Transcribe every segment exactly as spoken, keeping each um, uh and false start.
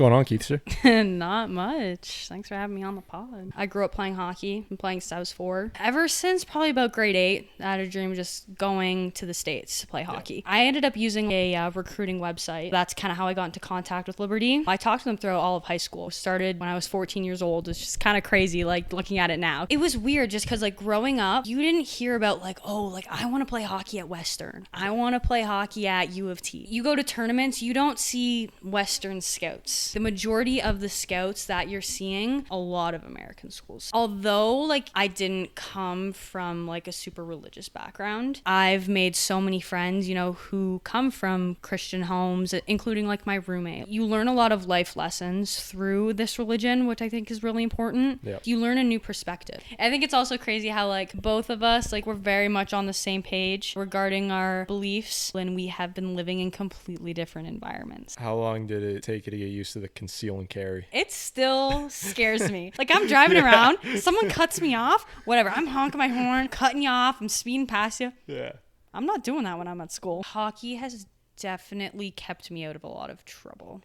going on, Keith, sir? Not much. Thanks for having me on the pod. I grew up playing hockey and playing since I was four. Ever since probably about grade eight, I had a dream of just going to the States to play hockey. Yeah. I ended up using a uh, recruiting website. That's kind of how I got into contact with Liberty. I talked to them throughout all of high school. Started when I was fourteen years old. It's just kind of crazy, like, looking at it now. It was weird just because, like, growing up, you didn't hear about, like, oh, like, I want to play hockey at Western. I want to play hockey at U of T. You go to tournaments, you don't see Western scouts. The majority of the scouts that you're seeing, a lot of American schools. Although, like, I didn't come from, like, a super religious background, I've made so many friends, you know, who come from Christian homes, including, like, my roommate. You learn a lot of life lessons through this religion, which I think is really important. Yeah. You learn a new perspective. I think it's also crazy how, like, both of us, like, we're very much on the same page regarding our beliefs when we have been living in completely different environments. How long did it take you to get used to the conceal and carry? It still scares me. Like, I'm driving yeah. around, someone cuts me off, whatever. I'm honking my horn, cutting you off, I'm speeding past you. Yeah. I'm not doing that when I'm at school. Hockey has definitely kept me out of a lot of trouble.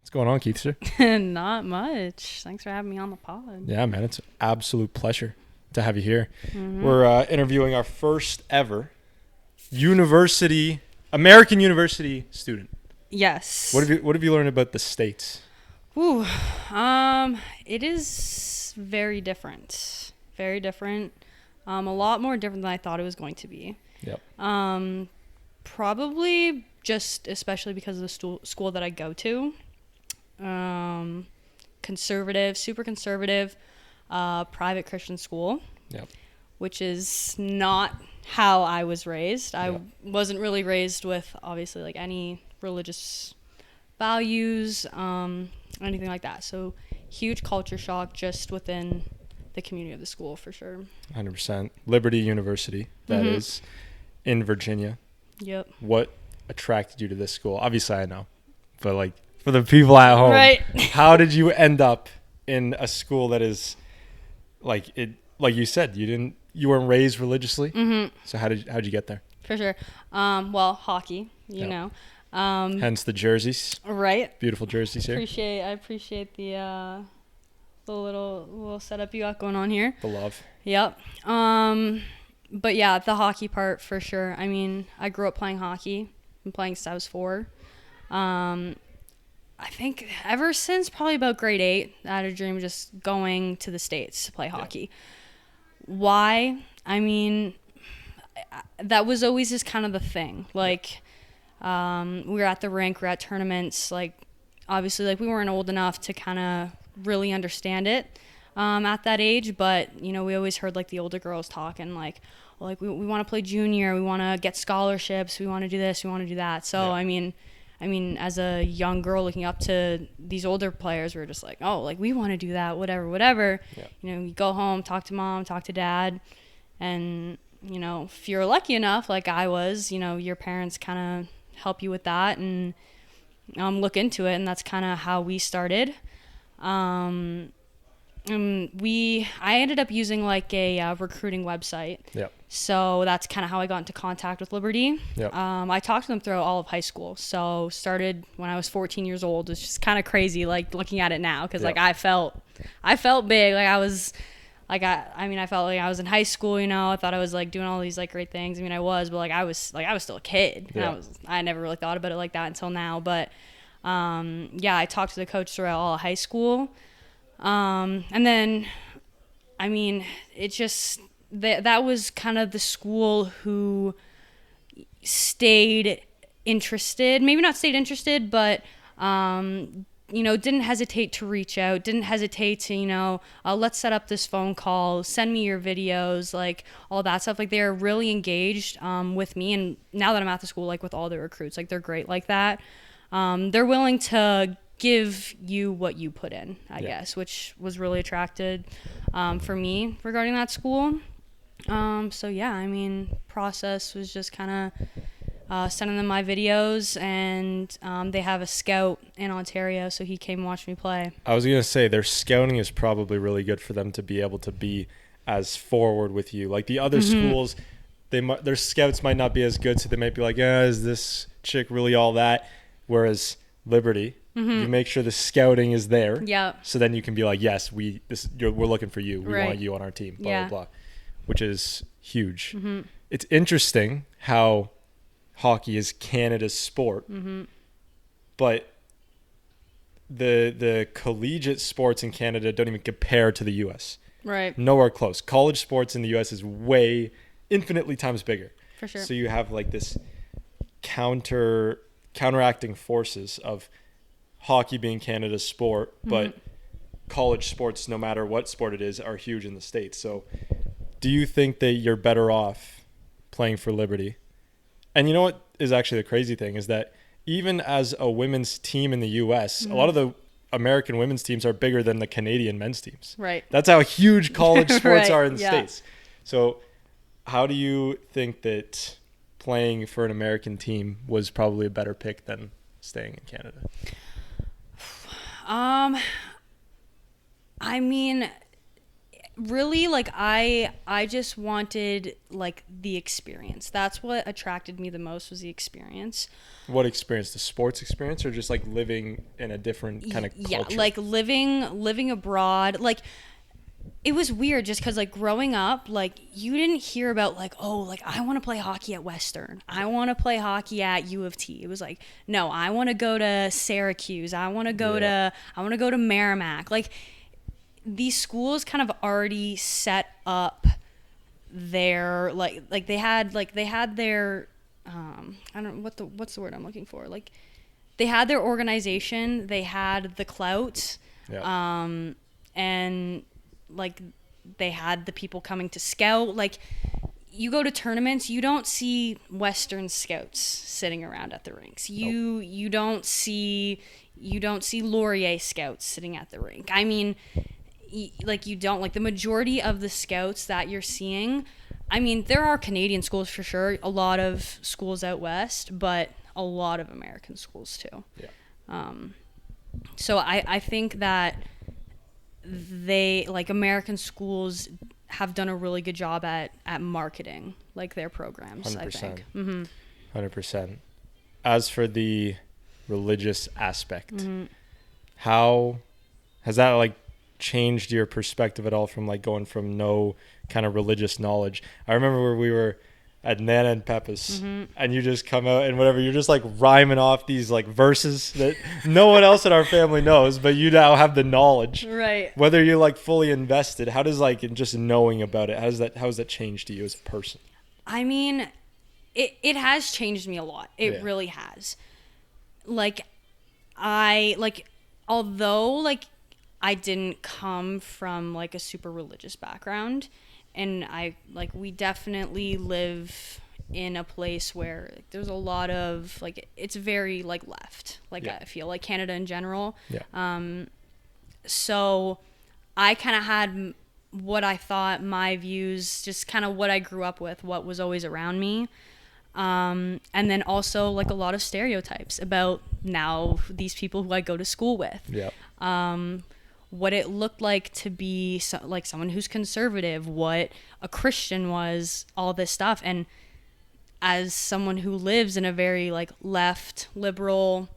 What's going on, Keith, sir? Not much. Thanks for having me on the pod. Yeah, man, it's an absolute pleasure to have you here. Mm-hmm. We're uh, interviewing our first ever university, American university student. Yes. What have you What have you learned about the States? Ooh, um, it is very different. Very different. Um, a lot more different than I thought it was going to be. Yep. Um, probably just especially because of the stu- school that I go to. Um, conservative, super conservative, uh, private Christian school, yep. which is not how I was raised. I yep. wasn't really raised with obviously like any religious values, um, anything like that. So huge culture shock just within the community of the school for sure. one hundred percent. Liberty University, that mm-hmm. is in Virginia. Yep. What attracted you to this school? Obviously I know, but like, for the people at home, right. How did you end up in a school that is like it? Like you said, you didn't, you weren't raised religiously. Mm-hmm. So how did how did you get there? For sure. Um, well, hockey, you yep. know. Um, Hence the jerseys. Right. Beautiful jerseys here. Appreciate. I appreciate the uh, the little little setup you got going on here. The love. Yep. Um, but yeah, the hockey part for sure. I mean, I grew up playing hockey. I've been playing since I was four. Um. I think ever since probably about grade eight, I had a dream of just going to the States to play hockey. Yeah. Why? I mean, that was always just kind of the thing. Like, um, we were at the rink, we were at tournaments. Like, obviously, like, we weren't old enough to kind of really understand it um, at that age. But, you know, we always heard, like, the older girls talking, like, well, like we, we want to play junior. We want to get scholarships. We want to do this. We want to do that. So, yeah. I mean... I mean, as a young girl looking up to these older players, we were just like, oh, like, we want to do that, whatever, whatever. Yeah. You know, you go home, talk to mom, talk to dad. And, you know, if you're lucky enough, like I was, you know, your parents kind of help you with that and um, look into it. And that's kind of how we started. Um, and we, I ended up using like a uh, recruiting website. Yep. So that's kind of how I got into contact with Liberty. Yep. Um, I talked to them throughout all of high school. So started when I was fourteen years old. It's just kind of crazy, like looking at it now, because yep. like I felt, I felt big. Like I was, like I, I mean, I felt like I was in high school. You know, I thought I was like doing all these like great things. I mean, I was, but like I was, like I was still a kid. Yeah. And I was, I never really thought about it like that until now. But um, yeah, I talked to the coach throughout all of high school, um, and then, I mean, it just. That that was kind of the school who stayed interested, maybe not stayed interested, but, um, you know, didn't hesitate to reach out, didn't hesitate to, you know, uh, let's set up this phone call, send me your videos, like all that stuff. Like they're really engaged um, with me. And now that I'm at the school, like with all the recruits, like they're great like that. Um, they're willing to give you what you put in, I yeah. guess, which was really attracted um, for me regarding that school. Um, so yeah, I mean, process was just kind of, uh, sending them my videos and, um, they have a scout in Ontario. So he came and watched me play. I was going to say their scouting is probably really good for them to be able to be as forward with you. Like the other mm-hmm. schools, they might, their scouts might not be as good. So they might be like, yeah, is this chick really all that? Whereas Liberty. Mm-hmm. You make sure the scouting is there. Yeah. So then you can be like, yes, we this you're, we're looking for you. We right. want you on our team. Blah yeah. blah blah, which is huge. Mm-hmm. It's interesting how hockey is Canada's sport, mm-hmm. but the the collegiate sports in Canada don't even compare to the U S. Right. Nowhere close. College sports in the U S is way infinitely times bigger. For sure. So you have like this counter counteracting forces of hockey being Canada's sport, but mm-hmm. college sports, no matter what sport it is, are huge in the States. So do you think that you're better off playing for Liberty? And you know what is actually the crazy thing is that even as a women's team in the U S, mm-hmm. a lot of the American women's teams are bigger than the Canadian men's teams. Right. That's how huge college sports right. are in the yeah. States. So how do you think that playing for an American team was probably a better pick than staying in Canada? Um, I mean, really, like, I, I just wanted, like, the experience. That's what attracted me the most was the experience. What experience? The sports experience or just, like, living in a different kind of culture? Yeah, like, living, living abroad. Like, it was weird just because, like, growing up, like, you didn't hear about, like, oh, like, I want to play hockey at Western. I want to play hockey at U of T. It was like, no, I want to go to Syracuse. I want to go yeah. to, I want to go to Merrimack. Like, these schools kind of already set up their, like, like they had, like, they had their, um, I don't know, what the, what's the word I'm looking for? Like, they had their organization. They had the clout. Yeah. Um, and... like they had the people coming to scout. Like you go to tournaments, you don't see Western scouts sitting around at the rinks. You nope. you don't see you don't see Laurier scouts sitting at the rink. I mean, y- like you don't like the majority of the scouts that you're seeing. I mean, there are Canadian schools for sure, a lot of schools out west, but a lot of American schools too. Yeah. Um. So I I think that. They like American schools have done a really good job at at marketing like their programs. one hundred percent. I think mm-hmm. one hundred percent. As for the religious aspect, mm-hmm. how has that like changed your perspective at all from like going from no kind of religious knowledge? I remember where we were at Nana and Peppa's mm-hmm. and you just come out and whatever, you're just like rhyming off these like verses that no one else in our family knows, but you now have the knowledge. Right. Whether you're like fully invested, how does like just knowing about it, how does that, how has that changed you as a person? I mean, it, it has changed me a lot. It yeah. really has. Like I, like, although like I didn't come from like a super religious background, and I like we definitely live in a place where like, there's a lot of like it's very like left like yeah. I feel like Canada in general yeah. um so I kind of had what I thought my views just kind of what I grew up with what was always around me um and then also like a lot of stereotypes about now these people who I go to school with yeah um what it looked like to be so, like someone who's conservative, what a Christian was, all this stuff. And as someone who lives in a very like left, liberal,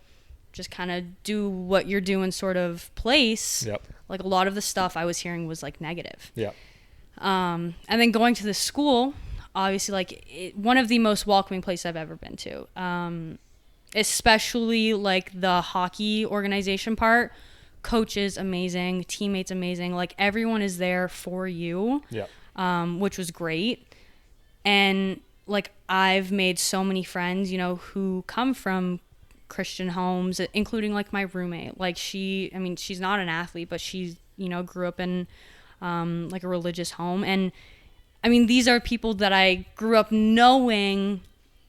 just kind of do what you're doing sort of place, yep. like a lot of the stuff I was hearing was like negative. Yeah. Um, and then going to the school, obviously like it, one of the most welcoming places I've ever been to, um, especially like the hockey organization part. Coaches amazing, teammates amazing, like everyone is there for you, yeah. um, which was great. And like I've made so many friends, you know, who come from Christian homes, including like my roommate. Like she, I mean, she's not an athlete, but she's, you know, grew up in um, like a religious home. And I mean, these are people that I grew up knowing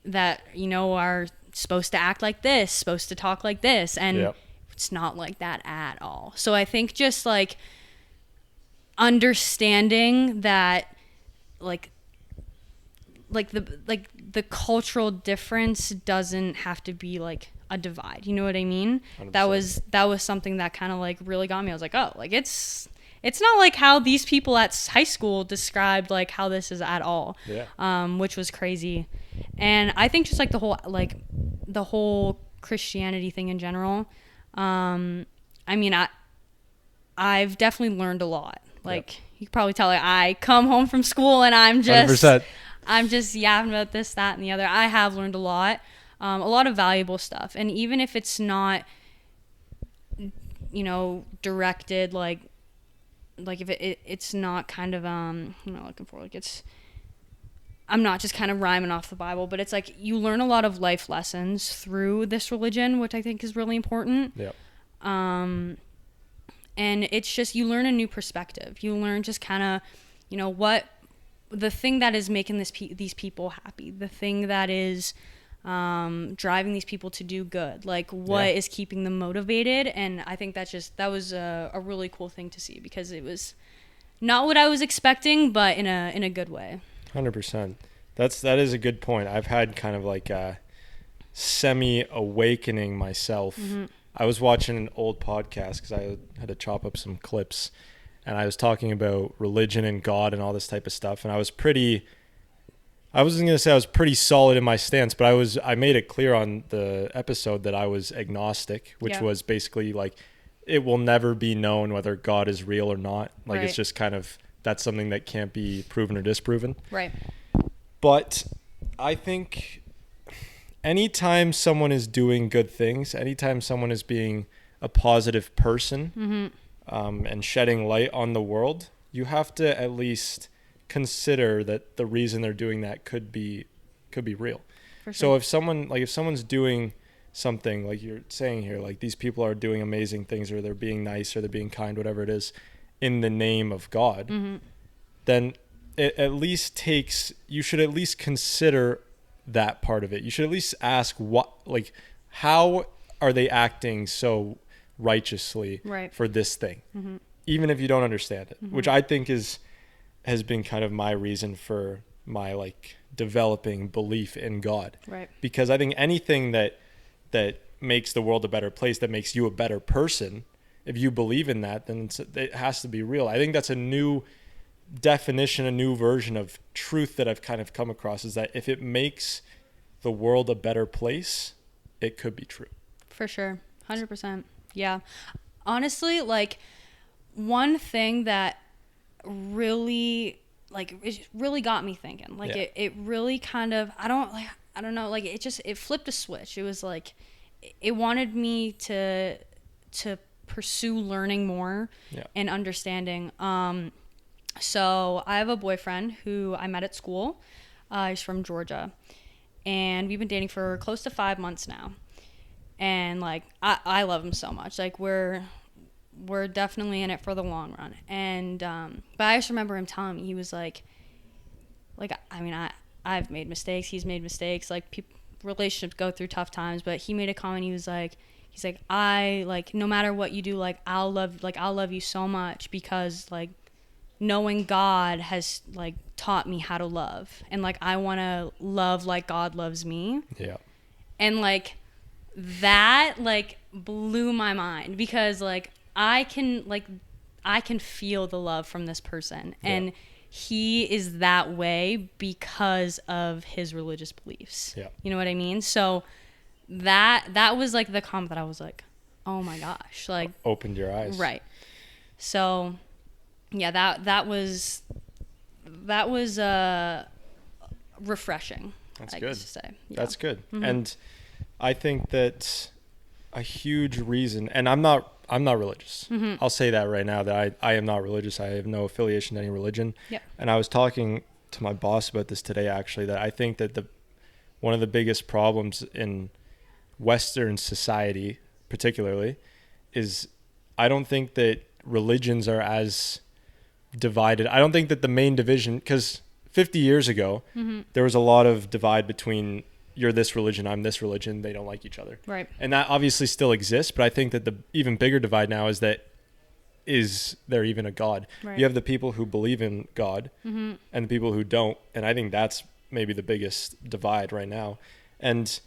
that, you know, are supposed to act like this, supposed to talk like this. And yeah. it's not like that at all. So I think just like understanding that like like the like the cultural difference doesn't have to be like a divide. You know what I mean? one hundred percent. That was that was something that kind of like really got me. I was like, "Oh, like it's it's not like how these people at high school described like how this is at all." Yeah. Um which was crazy. And I think just like the whole like the whole Christianity thing in general. Um, I mean, I, I've definitely learned a lot. Like yep. you can probably tell, like, I come home from school and I'm just, one hundred percent I'm just yapping about this, that, and the other. I have learned a lot, um, a lot of valuable stuff. And even if it's not, you know, directed, like, like if it, it it's not kind of, um, I'm not looking for, like it's, I'm not just kind of rhyming off the Bible, but it's like you learn a lot of life lessons through this religion, which I think is really important. Yep. Um, and it's just, you learn a new perspective. You learn just kind of, you know, what the thing that is making this pe- these people happy, the thing that is um, driving these people to do good, like what yeah. is keeping them motivated. And I think that's just, that was a, a really cool thing to see, because it was not what I was expecting, but in a in a good way. one hundred percent. That's, that is a good point. I've had kind of like a semi awakening myself. Mm-hmm. I was watching an old podcast because I had to chop up some clips, and I was talking about religion and God and all this type of stuff. And I was pretty, I wasn't going to say I was pretty solid in my stance, but I was, I made it clear on the episode that I was agnostic, which yeah. was basically like, it will never be known whether God is real or not. Like right. it's just kind of, that's something that can't be proven or disproven. Right. But I think anytime someone is doing good things, anytime someone is being a positive person mm-hmm. um, and shedding light on the world, you have to at least consider that the reason they're doing that could be could be real. For sure. So if someone like if someone's doing something like you're saying here, like these people are doing amazing things, or they're being nice, or they're being kind, whatever it is, in the name of God, mm-hmm. then it at least takes, you should at least consider that part of it. You should at least ask what, like, how are they acting so righteously right. for this thing? Mm-hmm. Even if you don't understand it, mm-hmm. which I think is, has been kind of my reason for my like developing belief in God. Right. Because I think anything that, that makes the world a better place, that makes you a better person, if you believe in that, then it's, it has to be real. I think that's a new definition, a new version of truth that I've kind of come across, is that if it makes the world a better place, it could be true. For sure. one hundred percent. Yeah. Honestly, like one thing that really like it really got me thinking, like yeah. it, it really kind of, I don't, like, I don't know, like it just, it flipped a switch. It was like, it wanted me to, to, pursue learning more yeah. and understanding. Um, so I have a boyfriend who I met at school. Uh, he's from Georgia, and we've been dating for close to five months now. And like, I, I love him so much. Like we're, we're definitely in it for the long run. And, um, but I just remember him telling me, he was like, like, I mean, I, I've made mistakes. He's made mistakes. Like people, relationships go through tough times, but he made a comment. He was like, He's like, I like, no matter what you do, like, I'll love, like, I'll love you so much, because like knowing God has like taught me how to love, and like, I want to love like God loves me. Yeah. And like that, like blew my mind, because like, I can, like, I can feel the love from this person. Yeah. And he is that way because of his religious beliefs. Yeah. You know what I mean? So that that was like the comment that I was like, oh my gosh, like opened your eyes, right? So yeah, that that was that was uh refreshing. That's I good guess to say. Yeah. That's good. Mm-hmm. And I think that a huge reason, and I'm not I'm not religious, mm-hmm. I'll say that right now, that I I am not religious. I have no affiliation to any religion. Yeah. And I was talking to my boss about this today, actually, that I think that the one of the biggest problems in Western society, particularly, is I don't think that religions are as divided. I don't think that the main division, because fifty years ago, mm-hmm. there was a lot of divide between you're this religion, I'm this religion, they don't like each other. Right. And that obviously still exists, but I think that the even bigger divide now is that is there even a God? Right. You have the people who believe in God mm-hmm. and the people who don't. And I think that's maybe the biggest divide right now. And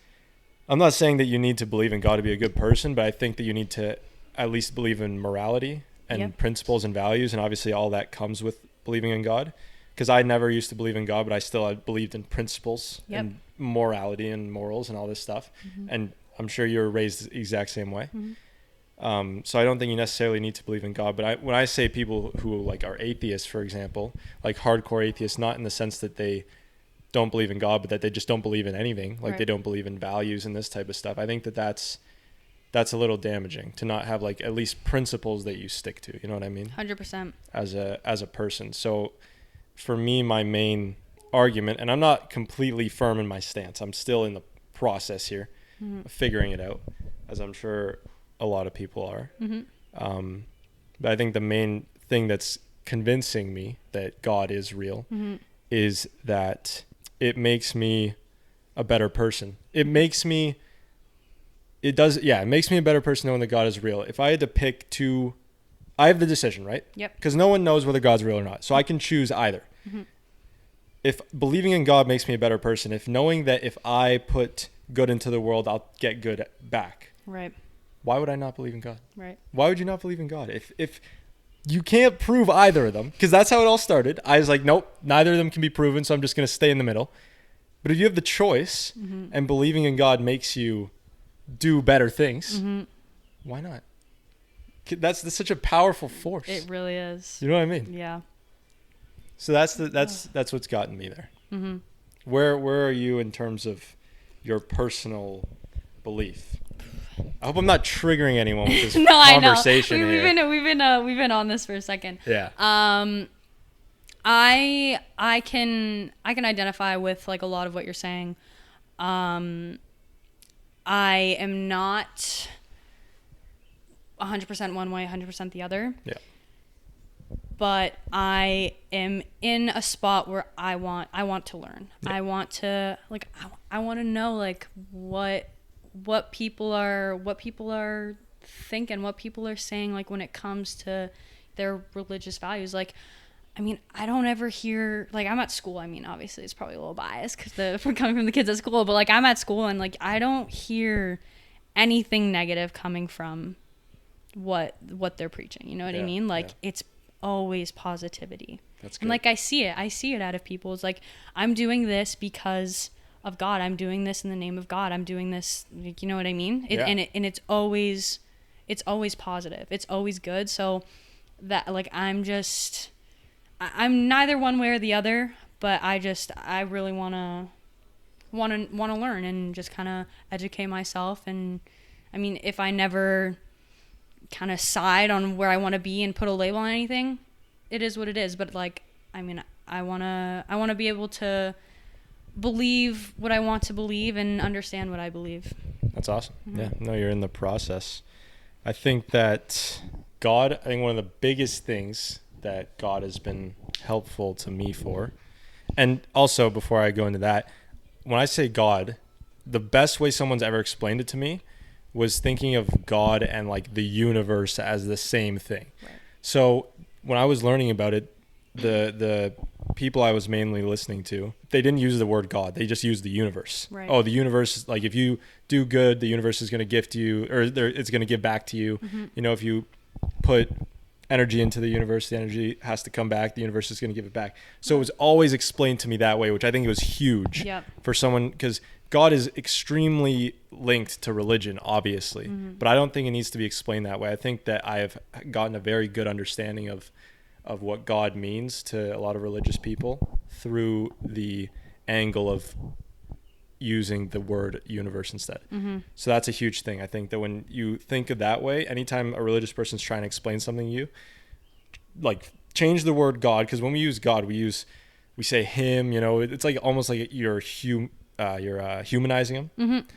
I'm not saying that you need to believe in God to be a good person, but I think that you need to at least believe in morality and yep. principles and values. And obviously all that comes with believing in God, because I never used to believe in God, but I still I believed in principles yep. and morality and morals and all this stuff. Mm-hmm. And I'm sure you were raised the exact same way. Mm-hmm. Um, so I don't think you necessarily need to believe in God. But I, when I say people who like are atheists, for example, like hardcore atheists, not in the sense that they don't believe in God, but that they just don't believe in anything. Like right. they don't believe in values and this type of stuff. I think that that's, that's a little damaging to not have like at least principles that you stick to. You know what I mean? one hundred percent As a, as a person. So for me, my main argument, and I'm not completely firm in my stance. I'm still in the process here, mm-hmm. figuring it out, as I'm sure a lot of people are. Mm-hmm. Um, but I think the main thing that's convincing me that God is real mm-hmm. is that it makes me a better person. It makes me, it does, yeah, it makes me a better person knowing that God is real. If I had to pick two, I have the decision, right? Yep. Because no one knows whether God's real or not. So I can choose either. Mm-hmm. If believing in God makes me a better person, if knowing that if I put good into the world, I'll get good back. Right. Why would I not believe in God? Right. Why would you not believe in God? If if you can't prove either of them, because that's how it all started. I was like, nope, neither of them can be proven, so I'm just going to stay in the middle. But if you have the choice mm-hmm. and believing in God makes you do better things, mm-hmm. why not? That's, that's such a powerful force. It really is. You know what I mean? Yeah. So that's the, that's that's what's gotten me there. Mm-hmm. Where where are you in terms of your personal belief? I hope I'm not triggering anyone with this no, conversation. I know. We, we've here. been we've been uh, we've been on this for a second. Yeah. Um, I I can I can identify with like a lot of what you're saying. Um, I am not one hundred percent one way, one hundred percent the other. Yeah. But I am in a spot where I want, I want to learn. Yeah. I want to like, I, I want to know like what, what people are, what people are thinking, what people are saying, like when it comes to their religious values. Like, I mean, I don't ever hear, like I'm at school. I mean, obviously it's probably a little biased because the, from coming from the kids at school, but like I'm at school and like, I don't hear anything negative coming from what, what they're preaching. You know what yeah, I mean? Like yeah. it's always positivity. That's good. And like I see it I see it out of people. It's like I'm doing this because of God, I'm doing this in the name of God, I'm doing this, like, you know what I mean? It, yeah. and, it, and it's always it's always positive, it's always good. So that like I'm just I, I'm neither one way or the other, but I just I really want to want to want to learn and just kind of educate myself. And I mean, if I never kind of side on where I want to be and put a label on anything, it is what it is. But like, I mean, I want to, I want to be able to believe what I want to believe and understand what I believe. That's awesome. Mm-hmm. Yeah. No, you're in the process. I think that God, I think one of the biggest things that God has been helpful to me for, and also before I go into that, when I say God, the best way someone's ever explained it to me was thinking of God and like the universe as the same thing. Right. So when I was learning about it, the the people I was mainly listening to, they didn't use the word God. They just used the universe. Right. Oh, the universe is like, if you do good, the universe is going to gift you, or it's going to give back to you. Mm-hmm. You know, if you put energy into the universe, the energy has to come back. The universe is going to give it back. So it was always explained to me that way, which I think it was huge yep. for someone, because God is extremely linked to religion, obviously, mm-hmm. but I don't think it needs to be explained that way. I think that I have gotten a very good understanding of of what God means to a lot of religious people through the angle of using the word universe instead. Mm-hmm. So that's a huge thing. I think that when you think of that way, anytime a religious person's trying to explain something to you, like change the word God, because when we use God, we use, we say him, you know, it's like almost like you're human. Uh, you're uh, humanizing them. Mm-hmm.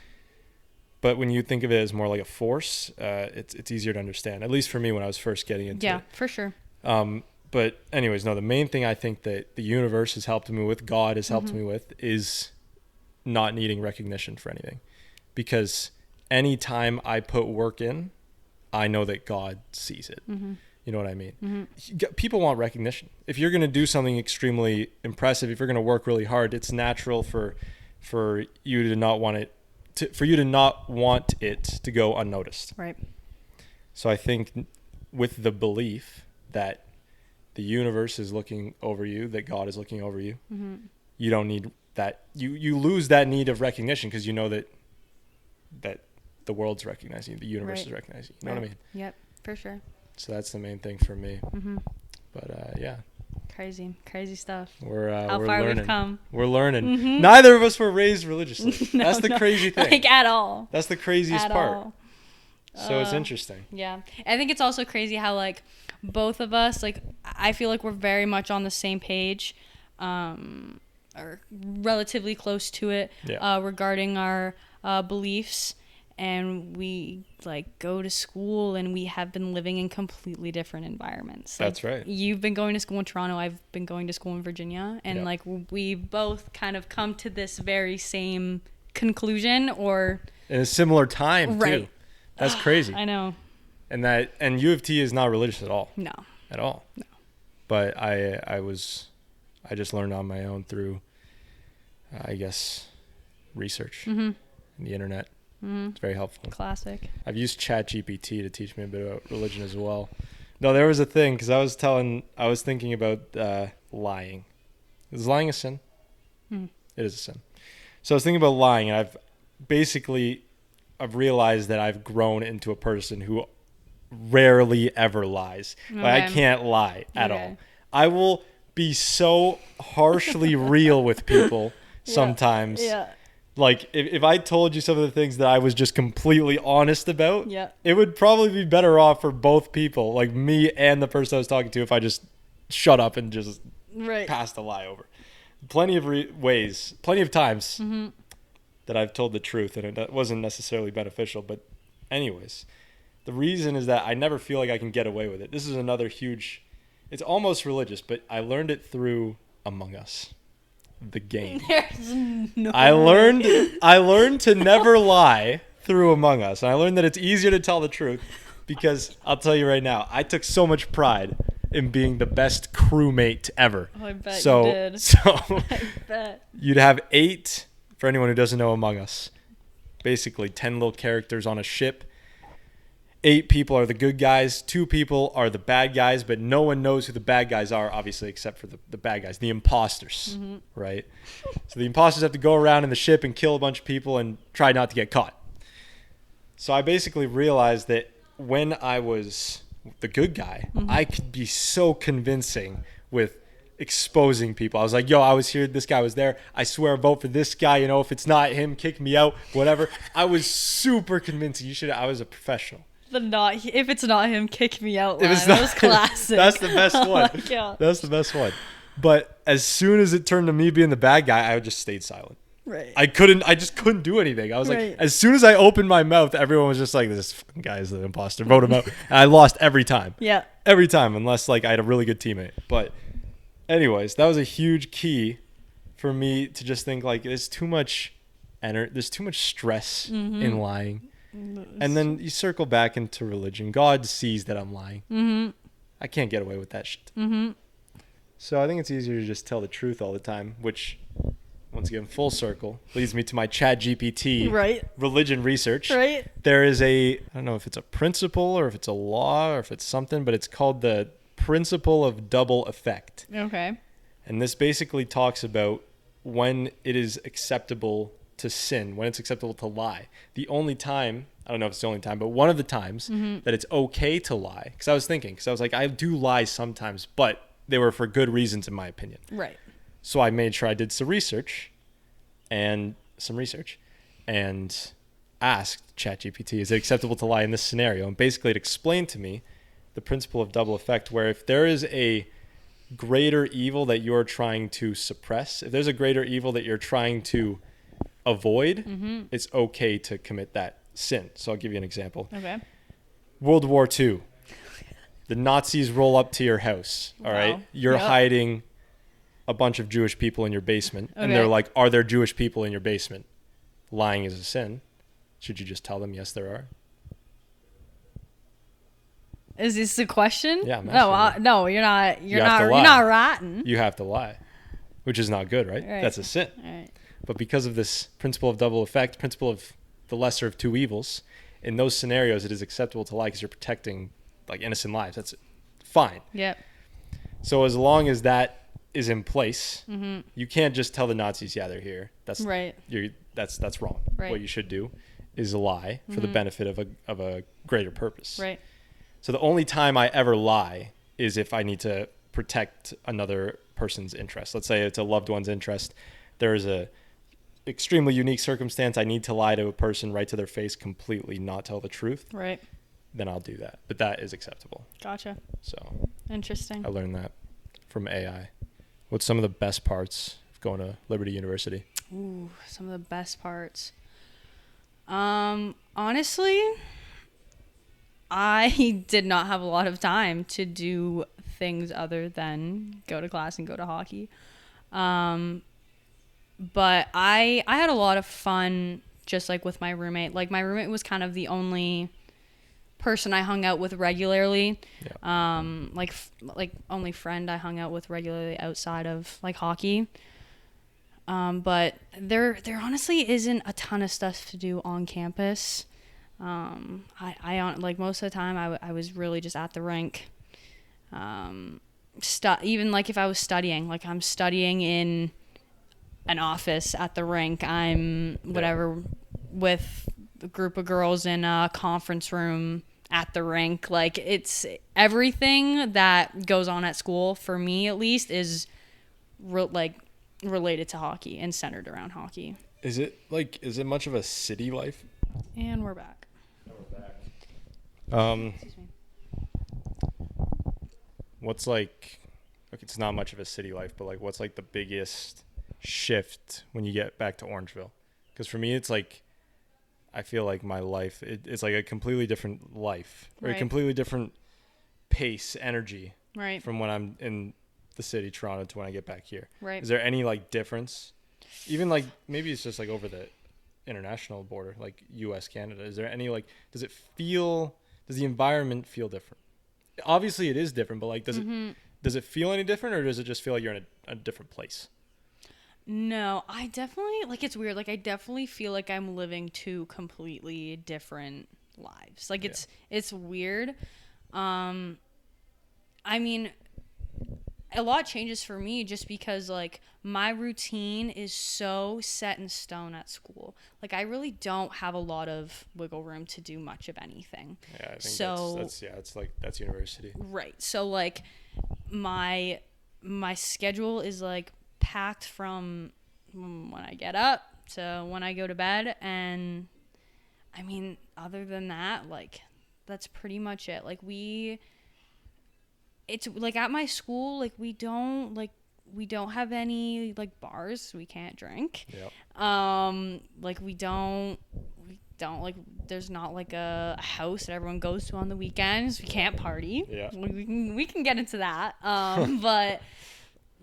But when you think of it as more like a force, uh, it's it's easier to understand, at least for me when I was first getting into yeah, it. Yeah, for sure. Um, but anyways, no, the main thing I think that the universe has helped me with, God has helped mm-hmm. me with, is not needing recognition for anything. Because anytime I put work in, I know that God sees it. Mm-hmm. You know what I mean? Mm-hmm. People want recognition. If you're going to do something extremely impressive, if you're going to work really hard, it's natural for... for you to not want it to, for you to not want it to go unnoticed. Right. So I think with the belief that the universe is looking over you, that God is looking over you, mm-hmm. you don't need that. You, you lose that need of recognition because you know that, that the world's recognizing you, the universe right. is recognizing you. You know right. what I mean? Yep, for sure. So that's the main thing for me. Mm-hmm. But uh, yeah. Crazy, crazy stuff. We're, uh, How we're far learning. We've come. We're learning. Mm-hmm. Neither of us were raised religiously. no, that's the no. crazy thing. Like at all. That's the craziest at part. All. So uh, it's interesting. Yeah. I think it's also crazy how like both of us, like I feel like we're very much on the same page um, or relatively close to it yeah. uh, regarding our uh, beliefs. And we like go to school and we have been living in completely different environments. Like, that's right. You've been going to school in Toronto. I've been going to school in Virginia. And yep. like we both kind of come to this very same conclusion or. In a similar time right. too. That's crazy. I know. And that and U of T is not religious at all. No. At all. No. But I I was I just learned on my own through uh, I guess research mm-hmm. and the internet. Mm-hmm. It's very helpful. Classic. I've used ChatGPT to teach me a bit about religion as well. No, there was a thing because I was telling I was thinking about uh, lying. Is lying a sin? Mm. It is a sin. So I was thinking about lying, and I've basically. I've realized that I've grown into a person who rarely ever lies. Okay. Like I can't lie at okay. all. I will be so harshly real with people yeah. sometimes. Yeah. Like if, if I told you some of the things that I was just completely honest about, yeah. it would probably be better off for both people, like me and the person I was talking to, if I just shut up and just right. pass the lie over. Plenty of re- ways, plenty of times. Mm-hmm. that I've told the truth and it wasn't necessarily beneficial. But anyways, the reason is that I never feel like I can get away with it. This is another huge, it's almost religious, but I learned it through Among Us, the game. There's no I learned, I learned to never lie through Among Us. And I learned that it's easier to tell the truth because I'll tell you right now, I took so much pride in being the best crewmate ever. Oh, I bet so, you did. So I bet. You'd have eight... For anyone who doesn't know Among Us, basically ten little characters on a ship. Eight people are the good guys. Two people are the bad guys, but no one knows who the bad guys are, obviously, except for the, the bad guys, the imposters, mm-hmm. right? So the imposters have to go around in the ship and kill a bunch of people and try not to get caught. So I basically realized that when I was the good guy, mm-hmm. I could be so convincing with exposing people. I was like, yo, I was here, this guy was there, I swear, vote for this guy, you know, if it's not him, kick me out, whatever. I was super convincing. You should I was a professional. The not if it's not him, kick me out line. Not, that was classic. That's the best one. Oh that's the best one. But as soon as it turned to me being the bad guy, I just stayed silent. Right. I couldn't I just couldn't do anything. I was right. like, as soon as I opened my mouth, everyone was just like, this fucking guy is an imposter, vote him out. And I lost every time. Yeah. Every time, unless like I had a really good teammate. But anyways, that was a huge key for me to just think like there's too much ener- there's too much stress mm-hmm. in lying. Mm-hmm. And then you circle back into religion. God sees that I'm lying. Mm-hmm. I can't get away with that shit. Mm-hmm. So I think it's easier to just tell the truth all the time, which once again, full circle, leads me to my ChatGPT right. religion research. Right. There is a, I don't know if it's a principle or if it's a law or if it's something, but it's called the principle of double effect. Okay. And this basically talks about when it is acceptable to sin, when it's acceptable to lie. The only time, I don't know if it's the only time, but one of the times mm-hmm. that it's okay to lie, because I was thinking, because I was like, I do lie sometimes, but they were for good reasons in my opinion. Right. So I made sure I did some research and some research and asked ChatGPT, is it acceptable to lie in this scenario? And basically it explained to me the principle of double effect, where if there is a greater evil that you're trying to suppress, if there's a greater evil that you're trying to avoid, mm-hmm. it's okay to commit that sin. So I'll give you an example. Okay. World War Two. The Nazis roll up to your house. All wow. right. You're yep. hiding a bunch of Jewish people in your basement. Okay. And they're like, are there Jewish people in your basement? Lying is a sin. Should you just tell them, yes, there are? Is this a question? Yeah. I'm no, uh, no, you're not. You're you not. You're not rotten. You have to lie, which is not good, right? right. That's a sin. Right. But because of this principle of double effect, principle of the lesser of two evils, in those scenarios, it is acceptable to lie because you're protecting like innocent lives. That's fine. Yep. So as long as that is in place, mm-hmm. you can't just tell the Nazis, "Yeah, they're here." That's right. You're that's that's wrong. Right. What you should do is a lie for mm-hmm. the benefit of a of a greater purpose. Right. So the only time I ever lie is if I need to protect another person's interest. Let's say it's a loved one's interest. There is a extremely unique circumstance. I need to lie to a person right to their face completely, not tell the truth. Right. Then I'll do that. But that is acceptable. Gotcha. So. Interesting. I learned that from A I. What's some of the best parts of going to Liberty University? Ooh, some of the best parts. Um, honestly, I did not have a lot of time to do things other than go to class and go to hockey. Um, but I, I had a lot of fun just like with my roommate. Like my roommate was kind of the only person I hung out with regularly. Yeah. Um, like, f- like only friend I hung out with regularly outside of like hockey. Um, but there, there honestly isn't a ton of stuff to do on campus. Um, I, I like most of the time I, w- I was really just at the rink. Um, stu- even like if I was studying, like I'm studying in an office at the rink. I'm whatever with a group of girls in a conference room at the rink. Like it's everything that goes on at school for me, at least, is re- like. related to hockey and centered around hockey. Is it like, is it much of a city life? And we're back. No, we're back. Um, Excuse me. What's like, like, it's not much of a city life, but like, what's like the biggest shift when you get back to Orangeville? Because for me, it's like, I feel like my life, it, it's like a completely different life or right. a completely different pace, energy right. from when I'm in the city, Toronto, to when I get back here. Right. Is there any like difference? Even like maybe it's just like over the international border, like U S, Canada. Is there any like, does it feel, does the environment feel different? Obviously it is different, but like, does mm-hmm. it, does it feel any different, or does it just feel like you're in a, a different place? No, I definitely like, it's weird. Like I definitely feel like I'm living two completely different lives. Like it's, yeah. it's weird. Um, I mean, a lot changes for me just because like my routine is so set in stone at school. Like I really don't have a lot of wiggle room to do much of anything. Yeah, I think so, that's, that's yeah, it's like that's university. Right. So like my my schedule is like packed from when I get up to when I go to bed, and I mean other than that, like that's pretty much it. Like we It's like at my school, like we don't like we don't have any like bars. We can't drink. Yep. Um, like we don't we don't like there's not like a house that everyone goes to on the weekends. We can't party. Yeah. We, we can we can get into that. Um, but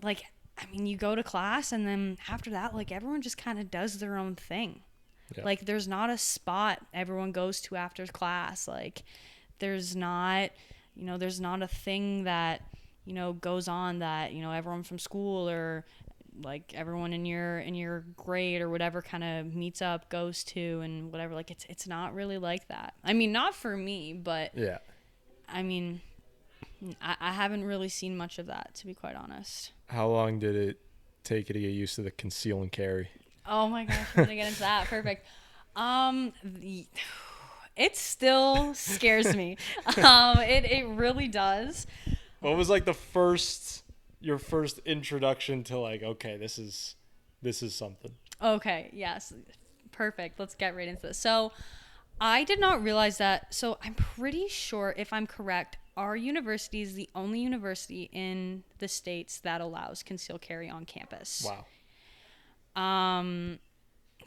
like I mean, you go to class, and then after that, like everyone just kind of does their own thing. Yep. Like there's not a spot everyone goes to after class. Like there's not. You know, there's not a thing that, you know, goes on that, you know, everyone from school or like everyone in your in your grade or whatever kind of meets up, goes to and whatever. Like it's it's not really like that. I mean, not for me, but yeah. I mean, I, I haven't really seen much of that, to be quite honest. How long did it take you to get used to the conceal and carry? Oh my gosh, I'm gonna get into that. Perfect. Um. The, It still scares me. Um, it, it really does. What was like the first, your first introduction to like, okay, this is, this is something. Okay. Yes. Perfect. Let's get right into this. So I did not realize that. So I'm pretty sure, if I'm correct, our university is the only university in the States that allows concealed carry on campus. Wow. Um,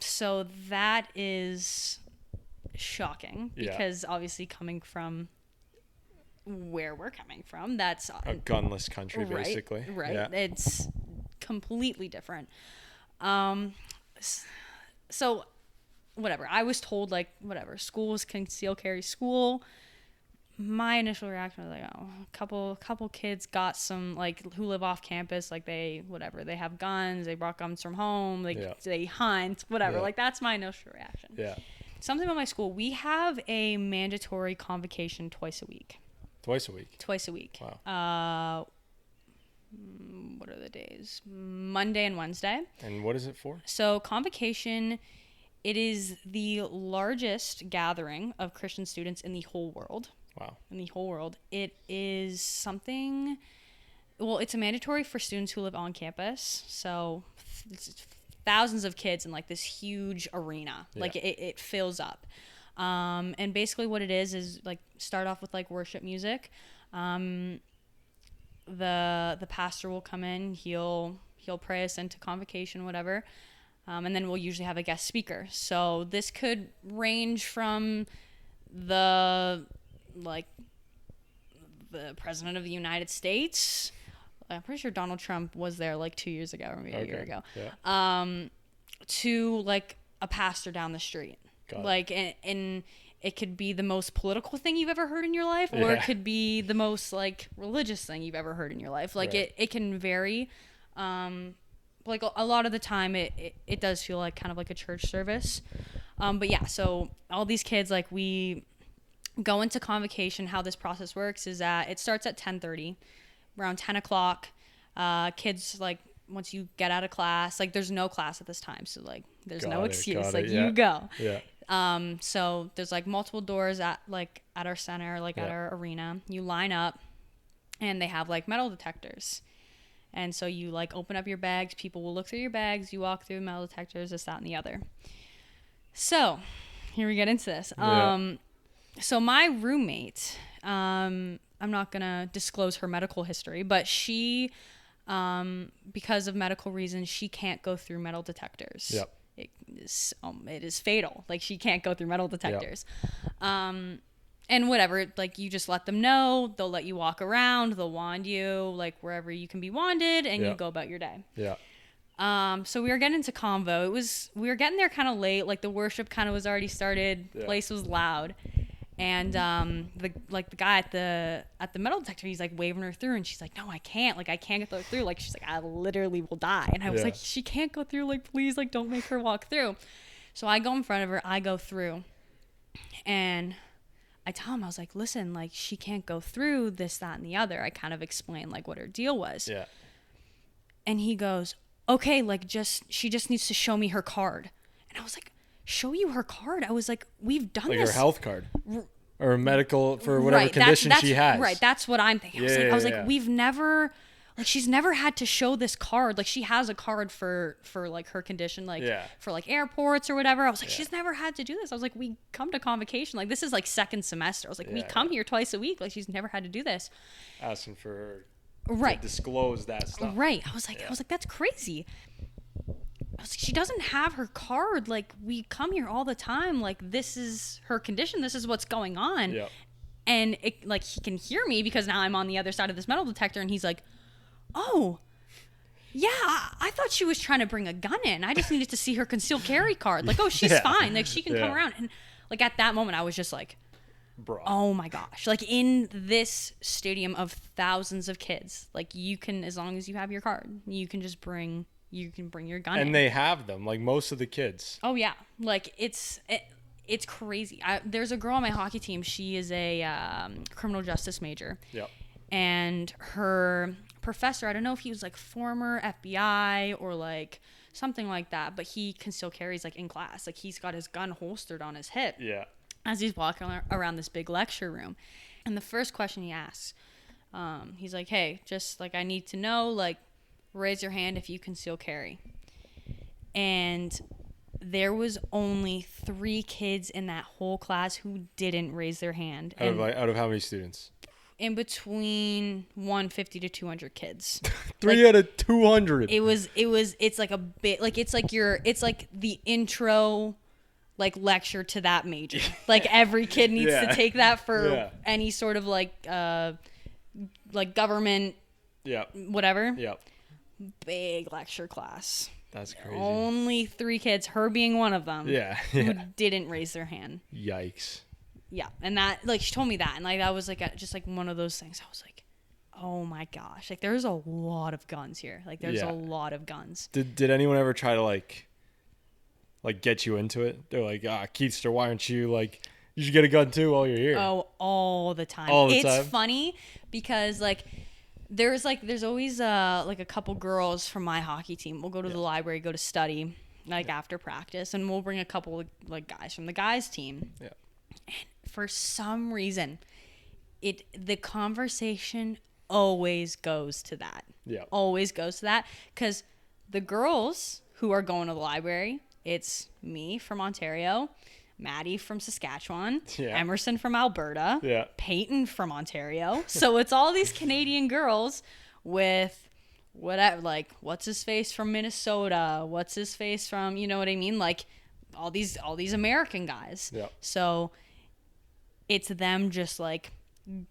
so that is... shocking because yeah. obviously coming from where we're coming from, that's a gunless country, right, basically, right? Yeah. It's completely different. Um so whatever, I was told like whatever school was conceal carry school. My initial reaction was like, oh, a couple couple kids got some like who live off campus, like they whatever they have guns, they brought guns from home, like yeah. they hunt, whatever. Yeah. Like that's my initial reaction. Yeah. Something about my school, we have a mandatory convocation twice a week. Twice a week? Twice a week. Wow. Uh, what are the days? Monday and Wednesday. And what is it for? So convocation It is the largest gathering of Christian students in the whole world. Wow. In the whole world. It is something... Well, it's a mandatory for students who live on campus. So it's thousands of kids in like this huge arena. Yeah. Like it, it fills up. Um, and basically what it is is like start off with like worship music. Um, the the pastor will come in. He'll he'll pray us into convocation, whatever. Um, and then we'll usually have a guest speaker. So this could range from the like the president of the United States. I'm pretty sure Donald Trump was there like two years ago or maybe okay. a year ago. Yeah. Um, to like a pastor down the street. Got like and, and it could be the most political thing you've ever heard in your life, or yeah. it could be the most like religious thing you've ever heard in your life. Like right. it, it can vary. Um, like a, a lot of the time it, it, it does feel like kind of like a church service. Um, but yeah, so all these kids, like we go into convocation. How this process works is that it starts at ten thirty, around ten o'clock. Uh, kids, like once you get out of class, like there's no class at this time, so like there's got no it, excuse. Like it, yeah. you go. Yeah. Um. So there's like multiple doors at like at our center, like yeah. at our arena. You line up, and they have like metal detectors, and so you like open up your bags. People will look through your bags. You walk through metal detectors, this, that, and the other. So here we get into this. Um. Yeah. So my roommate, um, I'm not going to disclose her medical history, but she, um, because of medical reasons, she can't go through metal detectors. Yep. It is, um, it is fatal. Like she can't go through metal detectors. Yep. Um, and whatever, like you just let them know, they'll let you walk around, they'll wand you like wherever you can be wanded, and yep. you go about your day. Yeah. Um, so we were getting into convo. It was, we were getting there kind of late. Like the worship kind of was already started. Yep. Place was loud. And um, the like the guy at the at the metal detector, he's like waving her through, and she's like, "No, I can't. Like, I can't go through. Like, she's like, I literally will die." And I was yeah. like, "She can't go through. Like, please, like, don't make her walk through." So I go in front of her. I go through, and I tell him, I was like, "Listen, like, she can't go through. This, that, and the other." I kind of explained like what her deal was. Yeah. And he goes, "Okay, like, just she just needs to show me her card." And I was like, show you her card? I was like, we've done like this. Like her health card or a medical for whatever right, condition that's, that's, she has. Right. That's what I'm thinking. I was yeah, like, yeah, I was yeah. like, we've never, like she's never had to show this card. Like she has a card for, for like her condition, like yeah. for like airports or whatever. I was like, yeah. she's never had to do this. I was like, we come to convocation. Like this is like second semester. I was like, yeah, we come yeah. here twice a week. Like she's never had to do this. Asking for her right. to disclose that stuff. Right. I was like, yeah. I was like, that's crazy. I was like, she doesn't have her card. Like we come here all the time. Like this is her condition. This is what's going on. Yep. And it, like he can hear me because now I'm on the other side of this metal detector. And he's like, oh, yeah, I, I thought she was trying to bring a gun in. I just needed to see her concealed carry card. Like, oh, she's yeah. fine. Like she can yeah. come around. And like at that moment, I was just like, bro, oh my gosh. Like in this stadium of thousands of kids, like you can, as long as you have your card, you can just bring... you can bring your gun and in. They have them, like most of the kids. Oh yeah, like it's it, it's crazy. I, there's a girl on my hockey team. She is a um, criminal justice major. Yeah. And her professor, I don't know if he was like former F B I or like something like that, but he can still carry like in class. Like he's got his gun holstered on his hip. Yeah. As he's walking around this big lecture room, and the first question he asks, um, he's like, "Hey, just like I need to know, like." Raise your hand if you conceal carry. And there was only three kids in that whole class who didn't raise their hand. Out of, like, out of how many students? In between one fifty to two hundred kids. Three like, out of two hundred. It was, it was, it's like a bit, like, it's like your, it's like the intro, like, lecture to that major. Like, every kid needs yeah. to take that for yeah. any sort of, like, uh, like, government, yeah, whatever. Yeah. Big lecture class. That's crazy. Only three kids, her being one of them. Yeah, yeah. Who didn't raise their hand. Yikes. Yeah, and that like she told me that, and like that was like a, just like one of those things. I was like, oh my gosh, like there's a lot of guns here. Like there's yeah. a lot of guns. Did Did anyone ever try to like, like get you into it? They're like, ah, Keithster, why aren't you like? You should get a gun too while you're here. Oh, all the time. All the it's time. It's funny because like. There's like, there's always uh like a couple girls from my hockey team. We'll go to yeah. the library, go to study, like yeah. after practice, and we'll bring a couple of like guys from the guys team. Yeah. And for some reason, it the conversation always goes to that. Yeah. Always goes to that, because the girls who are going to the library, it's me from Ontario, Maddie from Saskatchewan, yeah. Emerson from Alberta, yeah. Peyton from Ontario. So it's all these Canadian girls with whatever, like, what's his face from Minnesota? What's his face from, you know what I mean? Like all these, all these American guys. Yeah. So it's them just like,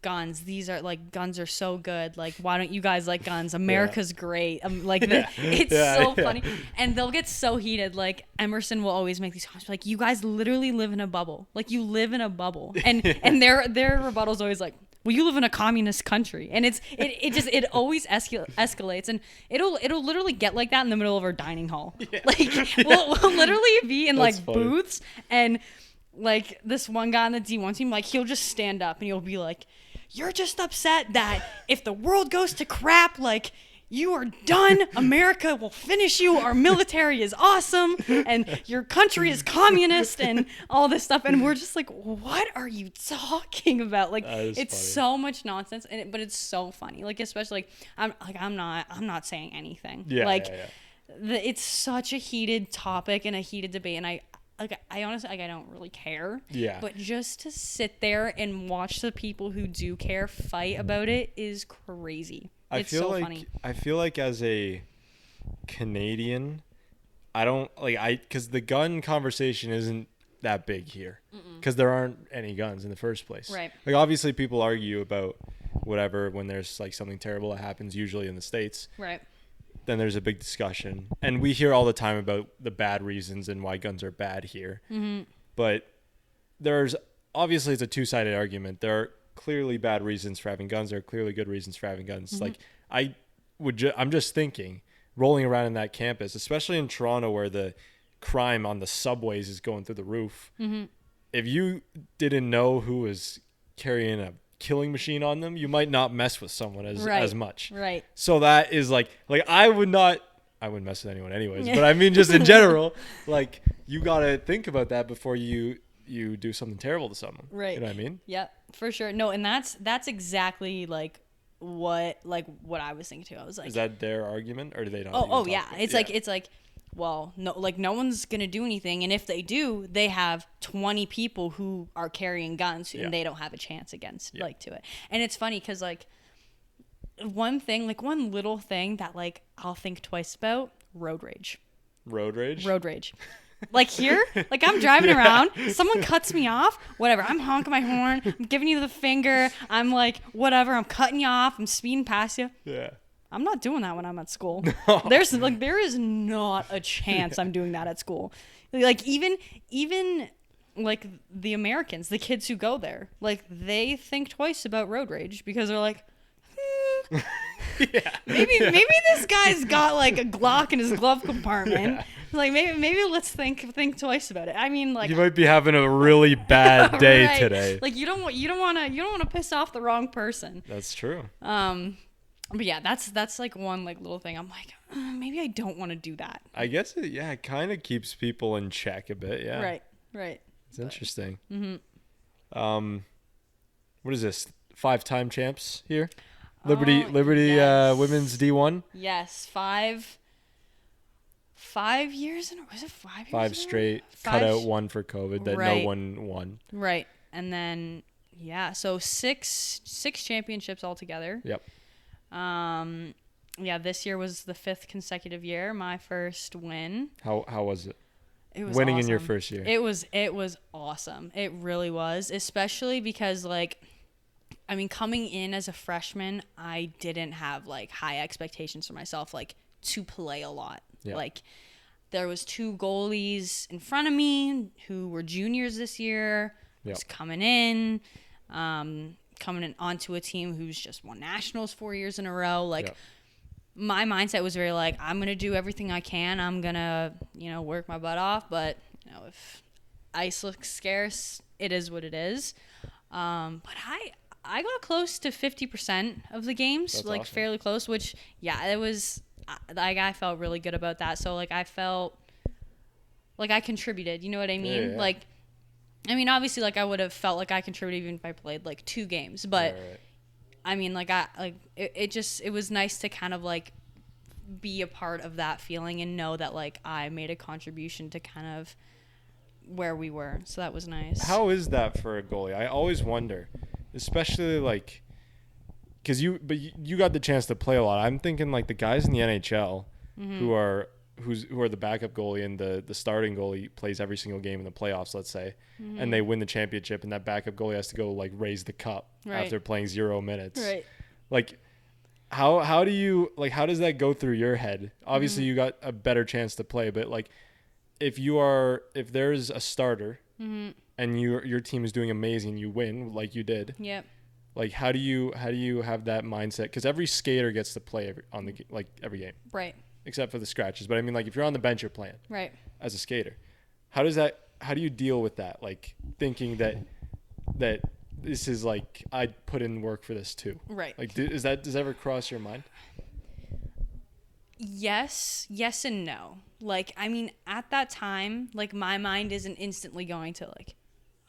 guns. These are like, guns are so good. Like, why don't you guys like guns? America's yeah. great. Um, like, yeah. the, it's yeah, so yeah. funny. And they'll get so heated. Like, Emerson will always make these comments. Like, you guys literally live in a bubble. Like, you live in a bubble. And yeah. and their their rebuttal's always like, well, you live in a communist country. And it's it, it just it always escal- escalates. And it'll it'll literally get like that in the middle of our dining hall. Yeah. Like, yeah. We'll, we'll literally be in That's like funny. booths and. Like, this one guy on the D one team, like, he'll just stand up and he'll be like, you're just upset that if the world goes to crap, like, you are done. America will finish you. Our military is awesome. And your country is communist and all this stuff. And we're just like, what are you talking about? Like, it's funny. So much nonsense. And it, but it's so funny. Like, especially, like, I'm like, I'm not, I'm not saying anything. Yeah, like, yeah, yeah. The, it's such a heated topic and a heated debate. And I, Like, I honestly, like, I don't really care. Yeah. But just to sit there and watch the people who do care fight about it is crazy. I it's feel so like, funny. I feel like as a Canadian, I don't, like, I, because the gun conversation isn't that big here. Because there aren't any guns in the first place. Right. Like, obviously, people argue about whatever when there's, like, something terrible that happens, usually in the States. Right. Then there's a big discussion, and we hear all the time about the bad reasons and why guns are bad here. Mm-hmm. But there's obviously, it's a two-sided argument. There are clearly bad reasons for having guns. There are clearly good reasons for having guns. Mm-hmm. Like I would, ju- I'm just thinking, rolling around in that campus, especially in Toronto, where the crime on the subways is going through the roof. Mm-hmm. If you didn't know who was carrying a killing machine on them, you might not mess with someone as right. as much. Right. So that is like, like I would not, I wouldn't mess with anyone anyways, but I mean, just in general, like you got to think about that before you, you do something terrible to someone. Right. You know what I mean? Yeah, for sure. No. And that's, that's exactly like what, like what I was thinking too. I was like, is that their argument or do they not? Oh, oh yeah. It's yeah. like, it's like, well, no, like no one's going to do anything. And if they do, they have twenty people who are carrying guns and yeah. they don't have a chance against yeah. like to it. And it's funny because like one thing, like one little thing that like I'll think twice about, road rage. Road rage? Road rage. Like here, like I'm driving yeah. around, someone cuts me off, whatever. I'm honking my horn. I'm giving you the finger. I'm like, whatever. I'm cutting you off. I'm speeding past you. Yeah. I'm not doing that when I'm at school. No. There's like, there is not a chance yeah. I'm doing that at school. Like even, even like the Americans, the kids who go there, like they think twice about road rage because they're like, hmm, yeah. maybe, yeah. maybe this guy's got like a Glock in his glove compartment. Yeah. Like maybe, maybe let's think, think twice about it. I mean, like you might be having a really bad day right. today. Like you don't want, you don't want to, you don't want to piss off the wrong person. That's true. Um, But yeah, that's that's like one like little thing. I'm like, uh, maybe I don't want to do that. I guess it, yeah, it kind of keeps people in check a bit. Yeah. Right. Right. It's but, interesting. Mm-hmm. Um, what is this? Five-time champs here, Liberty oh, Liberty yes. uh, women's D one. Yes, five. Five years in was it five? years Five straight. Five, cut out one for COVID that right. no one won. Right, and then yeah, so six six championships altogether. Yep. Um, yeah, this year was the fifth consecutive year, my first win. How, how was it? It was winning awesome. In your first year. It was, it was awesome. It really was, especially because like, I mean, coming in as a freshman, I didn't have like high expectations for myself, like to play a lot. Yeah. Like there was two goalies in front of me who were juniors this year. Yep. Just coming in, um, coming in onto a team who's just won nationals four years in a row. Like yeah. my mindset was very like, I'm going to do everything I can. I'm going to, you know, work my butt off. But, you know, if ice looks scarce, it is what it is. Um, but I, I got close to fifty percent of the games, That's like awesome. fairly close, which yeah, it was, like I felt really good about that. So like I felt like I contributed, you know what I mean? Yeah, yeah. Like, I mean, obviously, like, I would have felt like I contributed even if I played, like, two games. But, right, right. I mean, like, I like it, it just, it was nice to kind of, like, be a part of that feeling and know that, like, I made a contribution to kind of where we were. So that was nice. How is that for a goalie? I always wonder, especially, like, because you, but you, you got the chance to play a lot. I'm thinking, like, the guys in the N H L mm-hmm. who are... who's who are the backup goalie and the, the starting goalie plays every single game in the playoffs, let's say, mm-hmm. and they win the championship, and that backup goalie has to go, like, raise the cup right. after playing zero minutes. Right. Like, how how do you, like, how does that go through your head? Obviously, mm-hmm. you got a better chance to play, but, like, if you are, if there's a starter mm-hmm. and you, your team is doing amazing, you win like you did. Yep. Like, how do you, how do you have that mindset? Because every skater gets to play every, on the, like, every game. Right. Except for the scratches. But I mean, like, if you're on the bench, you're playing. Right. As a skater. How does that, how do you deal with that? Like, thinking that, that this is like, I put in work for this too. Right. Like, do, is that, does that ever cross your mind? Yes. Yes and no. Like, I mean, at that time, like, my mind isn't instantly going to, like,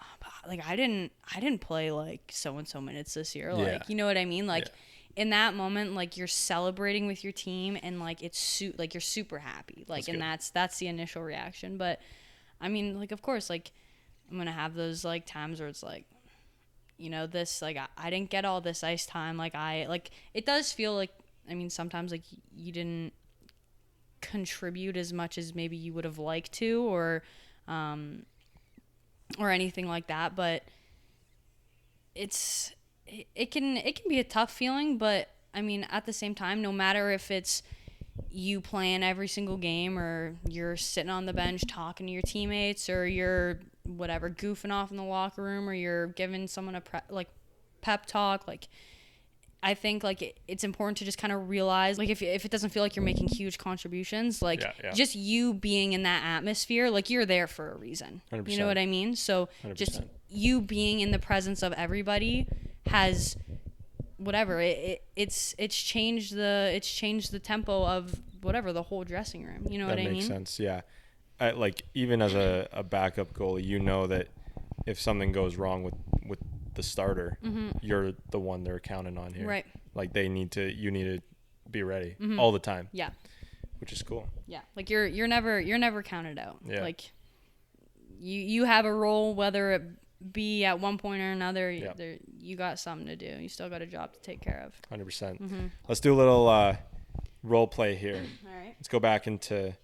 oh, like, I didn't, I didn't play, like, so-and-so minutes this year. Like, yeah. you know what I mean? Like, yeah. in that moment, like, you're celebrating with your team, and, like, it's su- like you're super happy, like, that's and good. that's that's the initial reaction. But I mean, like, of course, like, I'm gonna have those, like, times where it's like, you know, this, like, I, I didn't get all this ice time, like, I like it does feel like, I mean, sometimes, like, you didn't contribute as much as maybe you would have liked to, or um or anything like that. But it's It can it can be a tough feeling, but I mean, at the same time, no matter if it's you playing every single game, or you're sitting on the bench talking to your teammates, or you're whatever goofing off in the locker room, or you're giving someone a pre- like pep talk, like, I think, like, it, it's important to just kind of realize, like, if if it doesn't feel like you're making huge contributions, like, yeah, yeah. just you being in that atmosphere, like, you're there for a reason. one hundred percent. You know what I mean? So one hundred percent. Just you being in the presence of everybody has whatever it, it it's it's changed the it's changed the tempo of whatever the whole dressing room, you know that what I mean? That makes sense. Yeah. I, like, even as a, a backup goalie, you know that if something goes wrong with with the starter, mm-hmm. you're the one they're counting on here, right? Like, they need to you need to be ready mm-hmm. all the time. Yeah, which is cool. Yeah, like, you're you're never you're never counted out. Yeah. Like, you you have a role, whether it be at one point or another. Yep. There, you got something to do. You still got a job to take care of. one hundred percent. Mm-hmm. Let's do a little uh, role play here. All right. Let's go back into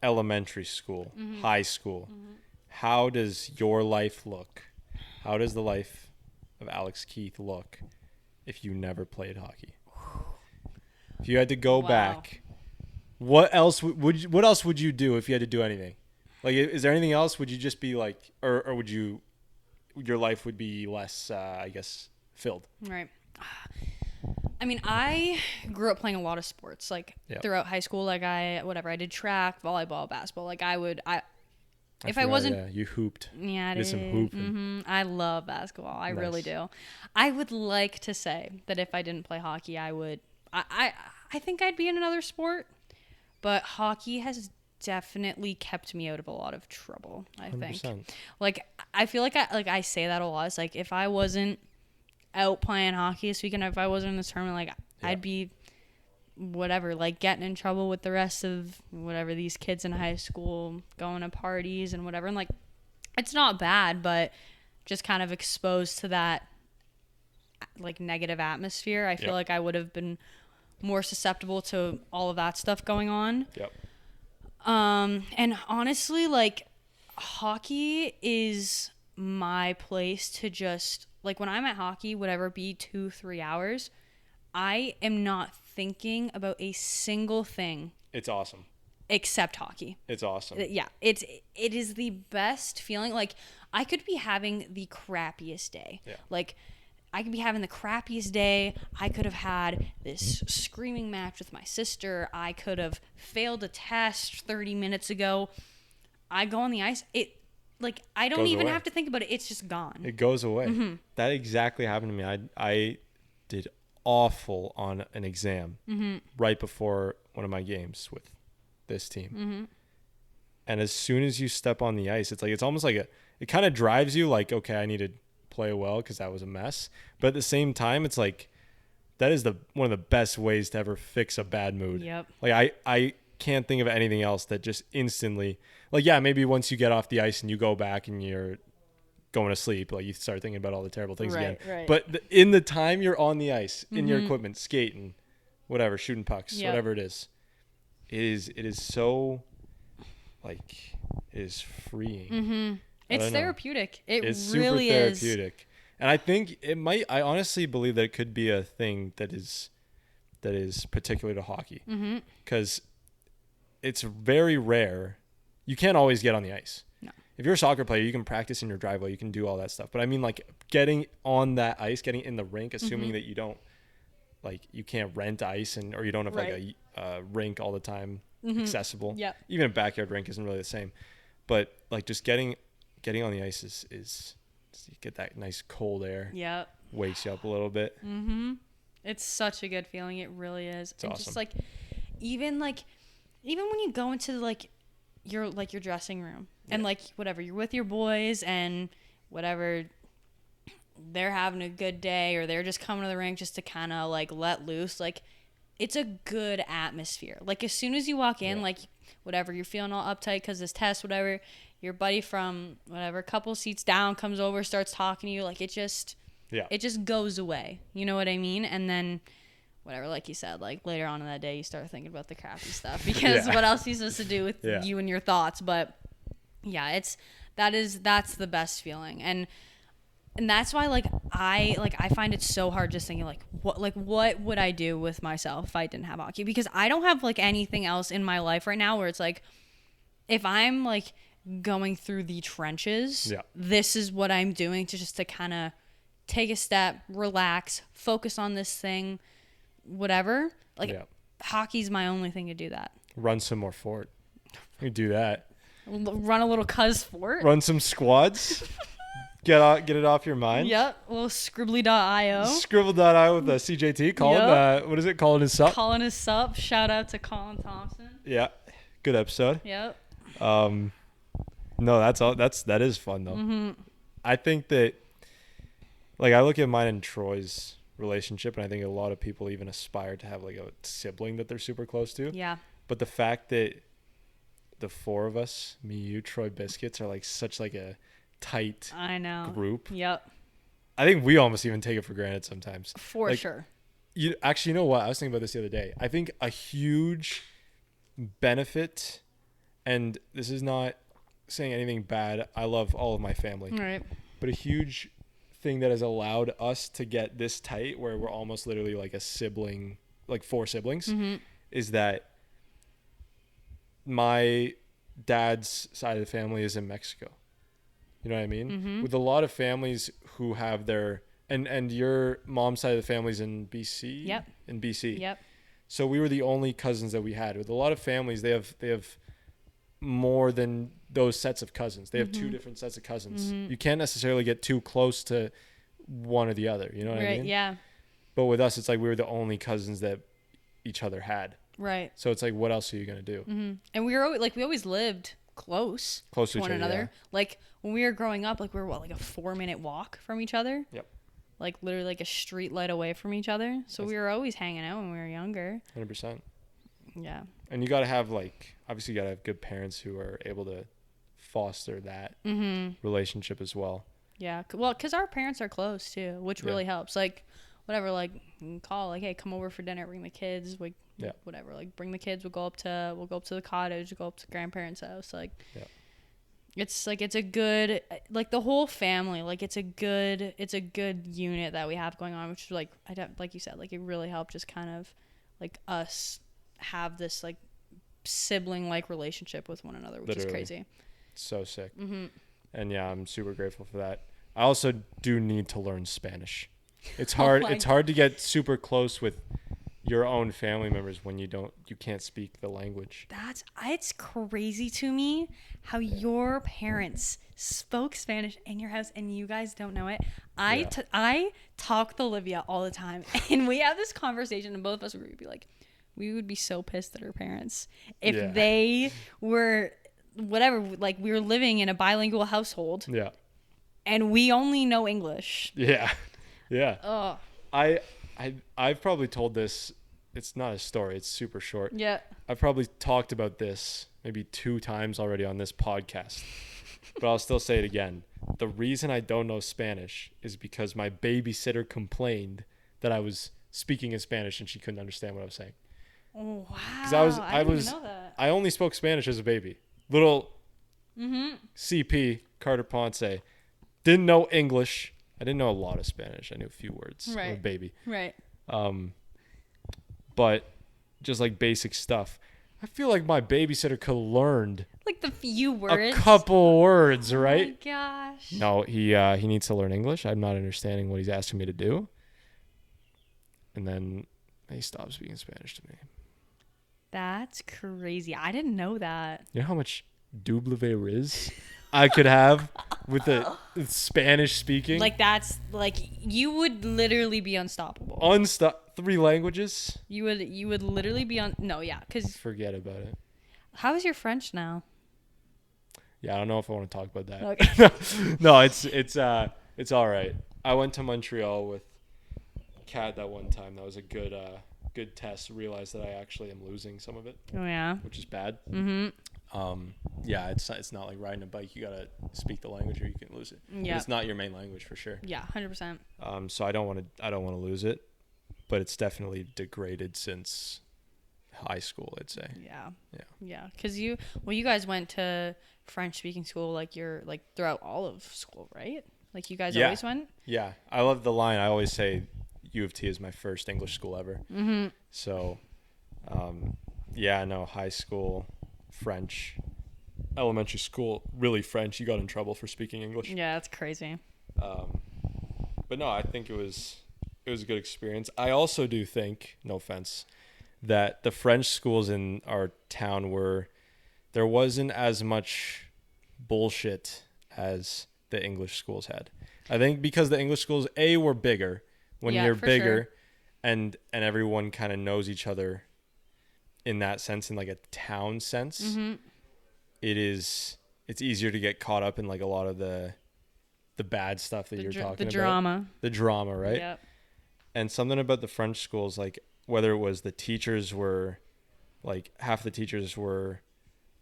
elementary school, mm-hmm. high school. Mm-hmm. How does your life look? How does the life of Alex Keith look if you never played hockey? If you had to go wow. back, what else w- would you, what else would you do if you had to do anything? Like, is there anything else? Would you just be like, or, or would you, your life would be less, uh, I guess, filled? Right. I mean, I grew up playing a lot of sports, like, yep. throughout high school. Like, I, whatever, I did track, volleyball, basketball. Like, I would, I, I if forgot, I wasn't. Yeah, you hooped. Yeah, I did. Did some hooping. Mm-hmm. I love basketball. I nice. really do. I would like to say that if I didn't play hockey, I would, I, I, I think I'd be in another sport, but hockey has definitely kept me out of a lot of trouble. I one hundred percent. Think like I feel like I like I say that a lot. It's like, if I wasn't out playing hockey this weekend, if I wasn't in this tournament, like, yeah. I'd be whatever, like, getting in trouble with the rest of whatever these kids in high school, going to parties and whatever. And, like, it's not bad, but just kind of exposed to that, like, negative atmosphere, I feel yep. like I would have been more susceptible to all of that stuff going on. Yep. Um, and honestly, like, hockey is my place to just, like, when I'm at hockey, whatever it be, two, three hours, I am not thinking about a single thing. It's awesome. Except hockey. It's awesome. Yeah. It's, it is the best feeling. Like, I could be having the crappiest day. Yeah. Like, I could be having the crappiest day. I could have had this screaming match with my sister. I could have failed a test thirty minutes ago. I go on the ice. It, like, I don't even away. have to think about it. It's just gone. It goes away. Mm-hmm. That exactly happened to me. I, I did awful on an exam mm-hmm. right before one of my games with this team. Mm-hmm. And as soon as you step on the ice, it's like, it's almost like a, it kind of drives you like, okay, I need to play well because that was a mess. But at the same time, it's like, that is the one of the best ways to ever fix a bad mood. Yep. Like I, I can't think of anything else that just instantly, like, yeah, maybe once you get off the ice and you go back and you're going to sleep, like you start thinking about all the terrible things right, again. Right. But the, in the time you're on the ice, mm-hmm. in your equipment, skating, whatever, shooting pucks, yep. whatever it is, it is, it is so like, it is freeing. Mm-hmm. It's therapeutic. It it's really super is. therapeutic. And I think it might, I honestly believe that it could be a thing that is, that is particular to hockey, because mm-hmm. it's very rare. You can't always get on the ice. No. If you're a soccer player, you can practice in your driveway, you can do all that stuff. But I mean, like getting on that ice, getting in the rink, assuming mm-hmm. that you don't, like you can't rent ice and, or you don't have right. like a uh, rink all the time mm-hmm. accessible. Yeah. Even a backyard rink isn't really the same, but like just getting, getting on the ice is, is, you get that nice cold air. Yep. Wakes you up a little bit. Mm-hmm. It's such a good feeling. It really is. It's and awesome. Just like, even like, even when you go into like your, like your dressing room yeah. and like whatever, you're with your boys and whatever, they're having a good day or they're just coming to the rink just to kind of like let loose. Like it's a good atmosphere. Like as soon as you walk in, yeah. like whatever, you're feeling all uptight because this test, whatever, your buddy from whatever, a couple seats down comes over, starts talking to you. Like it just, yeah, it just goes away. You know what I mean? And then whatever, like you said, like later on in that day, you start thinking about the crappy stuff because yeah. what else are you supposed to do with yeah. you and your thoughts? But yeah, it's, that is, that's the best feeling. And, and that's why like, I, like, I find it so hard just thinking like, what, like, what would I do with myself if I didn't have hockey? Because I don't have like anything else in my life right now where it's like, if I'm like, going through the trenches, yeah. this is what I'm doing to just to kind of take a step, relax, focus on this thing, whatever. Like yeah. hockey's my only thing to do that. Run some more fort. You do that. Run a little cuz fort. Run some squads. Get out, get it off your mind. Yep. A little scribbly dot io. Scribble dot io with the C J T. Colin, yep. uh, what is it? Colin is sup. Colin is sup. Shout out to Colin Thompson. Yeah. Good episode. Yep. Um. No, that's all. That's that is fun though. Mm-hmm. I think that, like, I look at mine and Troy's relationship, and I think a lot of people even aspire to have like a sibling that they're super close to. Yeah. But the fact that the four of us, me, you, Troy, Biscuits, are like such like a tight. I know. Group. Yep. I think we almost even take it for granted sometimes. For like, sure. You actually, you know what? I was thinking about this the other day. I think a huge benefit, and this is not saying anything bad, I love all of my family, right, but a huge thing that has allowed us to get this tight where we're almost literally like a sibling, like four siblings, mm-hmm. is that my dad's side of the family is in Mexico, you know what I mean, mm-hmm. with a lot of families who have their, and and your mom's side of the family's in B C, yep, in B C, yep, so we were the only cousins that we had. With a lot of families, they have they have more than those sets of cousins. They have mm-hmm. two different sets of cousins. Mm-hmm. You can't necessarily get too close to one or the other. You know what right, I mean? Yeah. But with us, it's like we were the only cousins that each other had. Right. So it's like, what else are you going to do? Mm-hmm. And we were always, like, we always lived close, close to one each other, another. Yeah. Like when we were growing up, like we were what, like a four minute walk from each other. Yep. Like literally like a street light away from each other. So That's we were always hanging out when we were younger. one hundred percent. Yeah. And you got to have like, obviously you got to have good parents who are able to foster that mm-hmm. relationship as well. Yeah, well, because our parents are close too, which really yeah. helps. Like whatever, like you can call like, hey, come over for dinner, bring the kids, like yeah. whatever, like bring the kids, we'll go up to we'll go up to the cottage, we'll go up to grandparents' house, like yeah. it's like it's a good, like the whole family, like it's a good it's a good unit that we have going on, which is like, I don't, like you said, like it really helped just kind of like us have this like sibling like relationship with one another, which Literally. Is crazy. So sick. Mm-hmm. And yeah, I'm super grateful for that. I also do need to learn Spanish. It's hard. oh it's hard to get super close with your own family members when you don't, you can't speak the language. That's, it's crazy to me how yeah. your parents spoke Spanish in your house and you guys don't know it. I, yeah. t- I talk with Olivia all the time and we have this conversation and both of us would be like, we would be so pissed at our parents if yeah. they were whatever, like we were living in a bilingual household. Yeah. And we only know English. Yeah. Yeah. Oh. I I I've probably told this, it's not a story, it's super short. Yeah. I've probably talked about this maybe two times already on this podcast. But I'll still say it again. The reason I don't know Spanish is because my babysitter complained that I was speaking in Spanish and she couldn't understand what I was saying. Oh, wow. Because I was, I, I was, know that. I only spoke Spanish as a baby. Little mm-hmm. C P, Carter Ponce, didn't know English. I didn't know a lot of Spanish. I knew a few words. Right. I was a baby. Right. Um, but just like basic stuff. I feel like my babysitter could have learned like the few words, a couple words, right? Oh my gosh. No, he uh, he needs to learn English. I'm not understanding what he's asking me to do. And then he stopped speaking Spanish to me. That's crazy. I didn't know that. You know how much double riz I could have with the with Spanish speaking? Like that's like you would literally be unstoppable. Unstop. Three languages? You would you would literally be on... No, yeah, because... Forget about it. How is your French now? Yeah, I don't know if I want to talk about that. Okay. No, it's it's uh it's all right. I went to Montreal with Kat that one time. That was a good uh good test. Realized that I actually am losing some of it. Oh, yeah? Which is bad. Mm-hmm. Um, yeah, it's, it's not like riding a bike. You got to speak the language or you can lose it. Yeah. It's not your main language for sure. Yeah, one hundred percent. Um, so I don't want to I don't want to lose it. But it's definitely degraded since high school, I'd say. Yeah. Yeah. Yeah. Because you, well, you guys went to French speaking school, like you're like throughout all of school, right? Like you guys yeah. always went? Yeah. I love the line. I always say U of T is my first English school ever. Mm-hmm. So, um, yeah, no, high school, French, elementary school, really French. You got in trouble for speaking English. Yeah, that's crazy. Um, but no, I think it was... It was a good experience. I also do think, no offense, that the French schools in our town were, there wasn't as much bullshit as the English schools had. I think because the English schools, A, were bigger when yeah, you're bigger sure. and, and everyone kind of knows each other in that sense, in like a town sense. Mm-hmm. It is, it's easier to get caught up in like a lot of the, the bad stuff that the you're dr- talking the about. The drama. The drama, right? Yep. And something about the French schools, like whether it was the teachers were like half the teachers were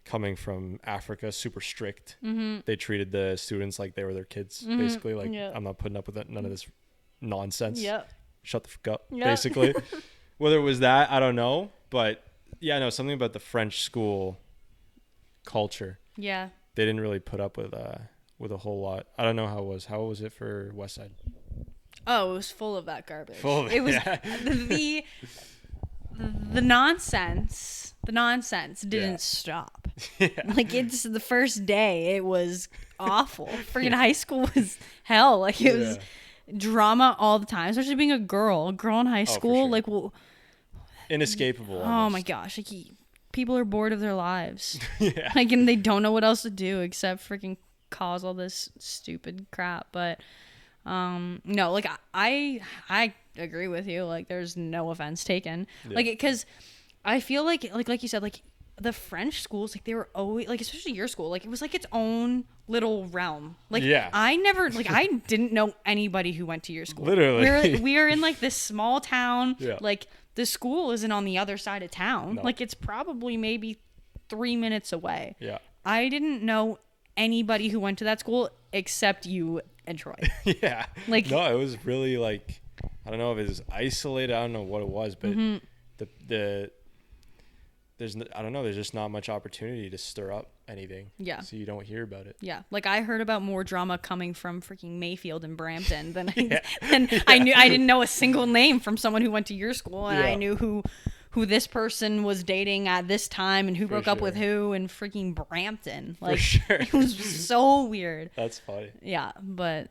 coming from Africa, super strict. Mm-hmm. They treated the students like they were their kids, mm-hmm. basically. Like, yeah. I'm not putting up with none of this nonsense. Yep. Shut the fuck up, yep. basically. Whether it was that, I don't know. But yeah, no, something about the French school culture. Yeah. They didn't really put up with, uh, with a whole lot. I don't know how it was. How was it for Westside? Oh, it was full of that garbage. Full of it. It was yeah. the, the the nonsense. The nonsense didn't yeah. stop. Yeah. Like it's the first day. It was awful. Freaking yeah. high school was hell. Like it yeah. was drama all the time. Especially being a girl, a girl in high school. Oh, for sure. Like well, inescapable. Oh almost. My gosh! Like he, people are bored of their lives. yeah. Like and they don't know what else to do except freaking cause all this stupid crap. But. Um, no, like I, I, I agree with you. Like there's no offense taken. Yeah. Like, cause I feel like, like, like you said, like the French schools, like they were always like, especially your school, like it was like its own little realm. Like yeah. I never, like I didn't know anybody who went to your school. Literally. We're, like, we're in like this small town. Yeah. Like the school isn't on the other side of town. No. Like it's probably maybe three minutes away. Yeah. I didn't know anybody who went to that school except you and Troy. yeah. Like no, it was really like I don't know if it was isolated. I don't know what it was, but mm-hmm. the the there's I don't know. There's just not much opportunity to stir up anything. Yeah. So you don't hear about it. Yeah. Like I heard about more drama coming from freaking Mayfield and Brampton than yeah. I, than yeah. I knew. I didn't know a single name from someone who went to your school, and yeah. I knew who. who this person was dating at this time and who broke up with who in freaking Brampton. Like, it was so weird. That's funny. Yeah, but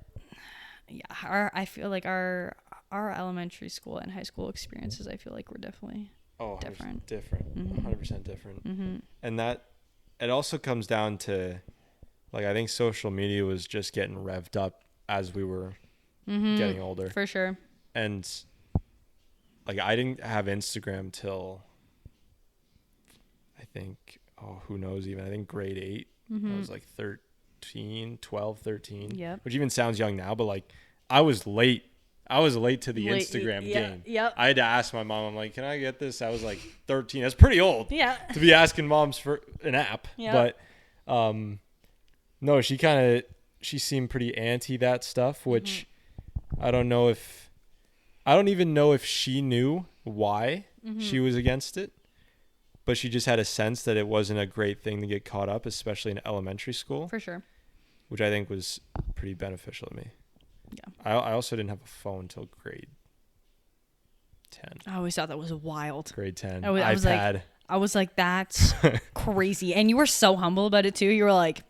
yeah, our, I feel like our our elementary school and high school experiences, I feel like were definitely oh, different. Different, mm-hmm. one hundred percent different. Mm-hmm. And that, it also comes down to, like, I think social media was just getting revved up as we were mm-hmm. getting older. For sure. And... Like, I didn't have Instagram till, I think, oh, who knows even. I think grade eight Mm-hmm. I was like thirteen, twelve, thirteen, yep. Which even sounds young now, but like I was late. I was late to the late, Instagram yeah, game. Yep. I had to ask my mom, I'm like, can I get this? I was like thirteen. That's pretty old yeah. to be asking moms for an app. Yep. But um, no, she kind of, she seemed pretty anti that stuff, which mm-hmm. I don't know if, I don't even know if she knew why mm-hmm. she was against it. But she just had a sense that it wasn't a great thing to get caught up, especially in elementary school. For sure. Which I think was pretty beneficial to me. Yeah. I, I also didn't have a phone till grade ten. I always thought that was wild. Grade ten. I was, iPad. I was like, I was like that's crazy. And you were so humble about it too. You were like,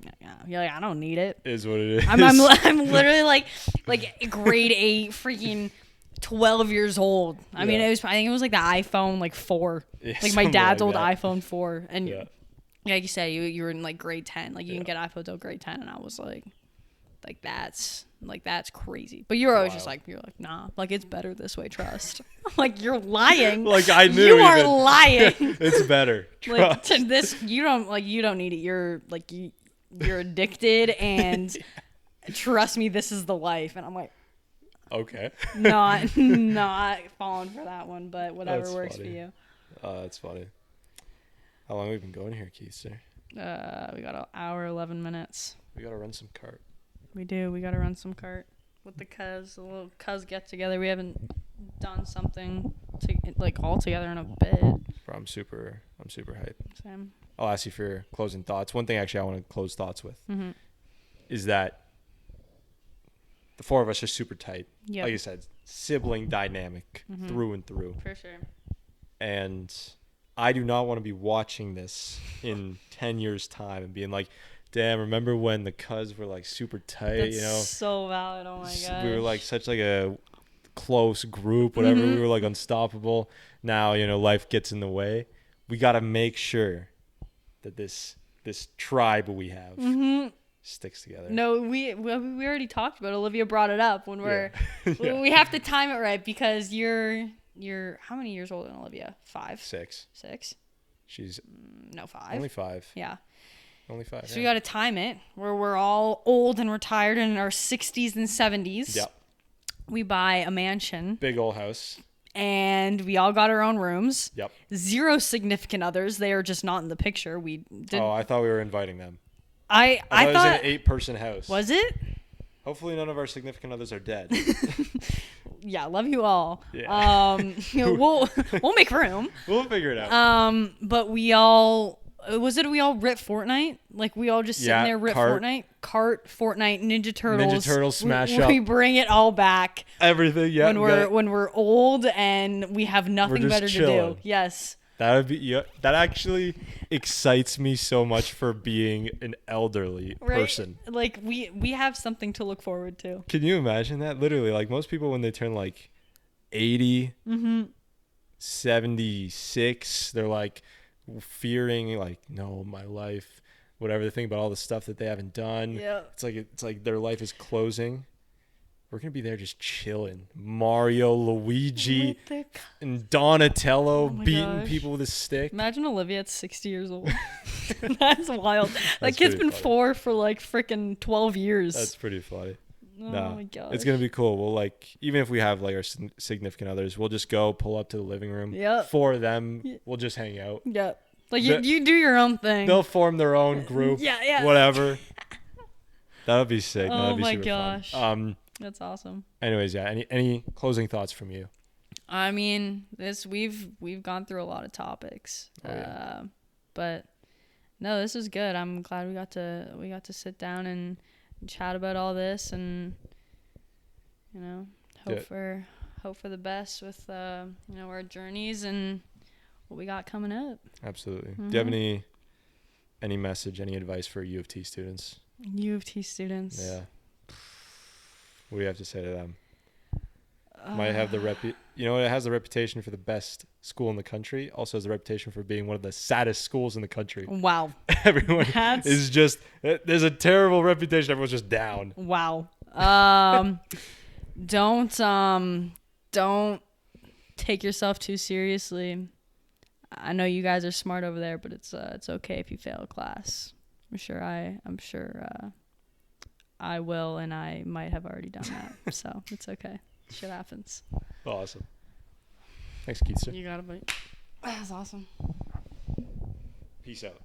you're like, I don't need it. It is what it is. I'm, I'm, I'm literally like, like grade eight, freaking twelve years old. I yeah. mean, it was. I think it was like the iPhone like four. Yeah, like my dad's like old that. iPhone four. And yeah. like you said, you you were in like grade ten. Like you yeah. didn't get iPhone till grade ten, and I was like. Like that's like that's crazy. But you're always wow. just like you're like nah. Like it's better this way. Trust. Like you're lying. Like I knew you even. are lying. It's better. Like to this you don't like you don't need it. You're like you, you're addicted and yeah. trust me, this is the life. And I'm like, okay, not not falling for that one. But whatever that's works funny. for you. Uh, that's funny. How long have we been going here, Keith? Sir? Uh, we got an hour eleven minutes. We gotta run some cart. We do. We got to run some cart with the cuz, a little cuz get together. We haven't done something to, like all together in a bit. Bro, I'm super, I'm super hyped. Same. I'll ask you for your closing thoughts. One thing actually I want to close thoughts with mm-hmm. is that the four of us are super tight. Yep. Like I said, sibling dynamic mm-hmm. through and through. For sure. And I do not want to be watching this in ten years time and being like, damn, remember when the cuz were like super tight, That's you know? So valid, oh my god. We were like such like a close group, whatever. Mm-hmm. We were like unstoppable. Now, you know, life gets in the way. We got to make sure that this this tribe we have mm-hmm. sticks together. No, we, we we already talked about it. Olivia brought it up when we're yeah. yeah. we have to time it right because you're you're how many years older than Olivia? Five? Six. Six? She's no five. Only five. Yeah. Only five. So yeah. we got to time it where we're all old and retired and in our sixties and seventies. Yep. We buy a mansion. Big old house. And we all got our own rooms. Yep. Zero significant others. They are just not in the picture. We didn't. Oh, I thought we were inviting them. I, I, I thought, thought it was an eight person house. Was it? Hopefully none of our significant others are dead. Yeah, love you all. Yeah. Um, you know, we'll we'll make room. We'll figure it out. Um, but we all. Was it we all rip Fortnite? Like we all just yeah, sitting there rip cart. Fortnite? Cart, Fortnite, Ninja Turtles. Ninja Turtles, Smash we, up. We bring it all back. Everything, yeah. When we're when we're old and we have nothing better chilling. to do. Yes. That would be yeah, that actually excites me so much for being an elderly right? person. Like we we have something to look forward to. Can you imagine that? Literally, like most people when they turn like eighty, mm-hmm. seventy-six, they're like fearing like no my life whatever they think about all the stuff that they haven't done yeah it's like it's like their life is closing. We're gonna be there just chilling. Mario, Luigi and Donatello oh beating gosh. people with a stick. Imagine Olivia at sixty years old. That's wild. That's that kid's been funny. four for like freaking twelve years. That's pretty funny. Oh nah, my god, it's gonna be cool. We'll like even if we have like our significant others, we'll just go pull up to the living room. Yeah, for them, yeah. we'll just hang out. Yeah, like you, the, you do your own thing. They'll form their own group. Yeah, yeah. Whatever. That'll be sick. Oh That'll be my super gosh, fun. Um, that's awesome. Anyways, yeah. Any any closing thoughts from you? I mean, this we've we've gone through a lot of topics, oh, yeah. uh, but no, this is good. I'm glad we got to we got to sit down and. chat about all this and you know hope yeah. for hope for the best with uh you know our journeys and what we got coming up. Absolutely. Mm-hmm. Do you have any any message, any advice for U of T students? U of T students. Yeah. What do you have to say to them? Uh, Might have the repu- you know it has the reputation for the best school in the country. Also has the reputation for being one of the saddest schools in the country. Wow. Everyone That's... is just there's a terrible reputation. Everyone's just down. Wow. Um don't um don't take yourself too seriously. I know you guys are smart over there, but it's uh, it's okay if you fail a class. I'm sure I, I'm sure uh, I will, and I might have already done that. So it's okay. Shit happens. Awesome. Thanks, Keith. You got it, buddy. That's awesome. Peace out.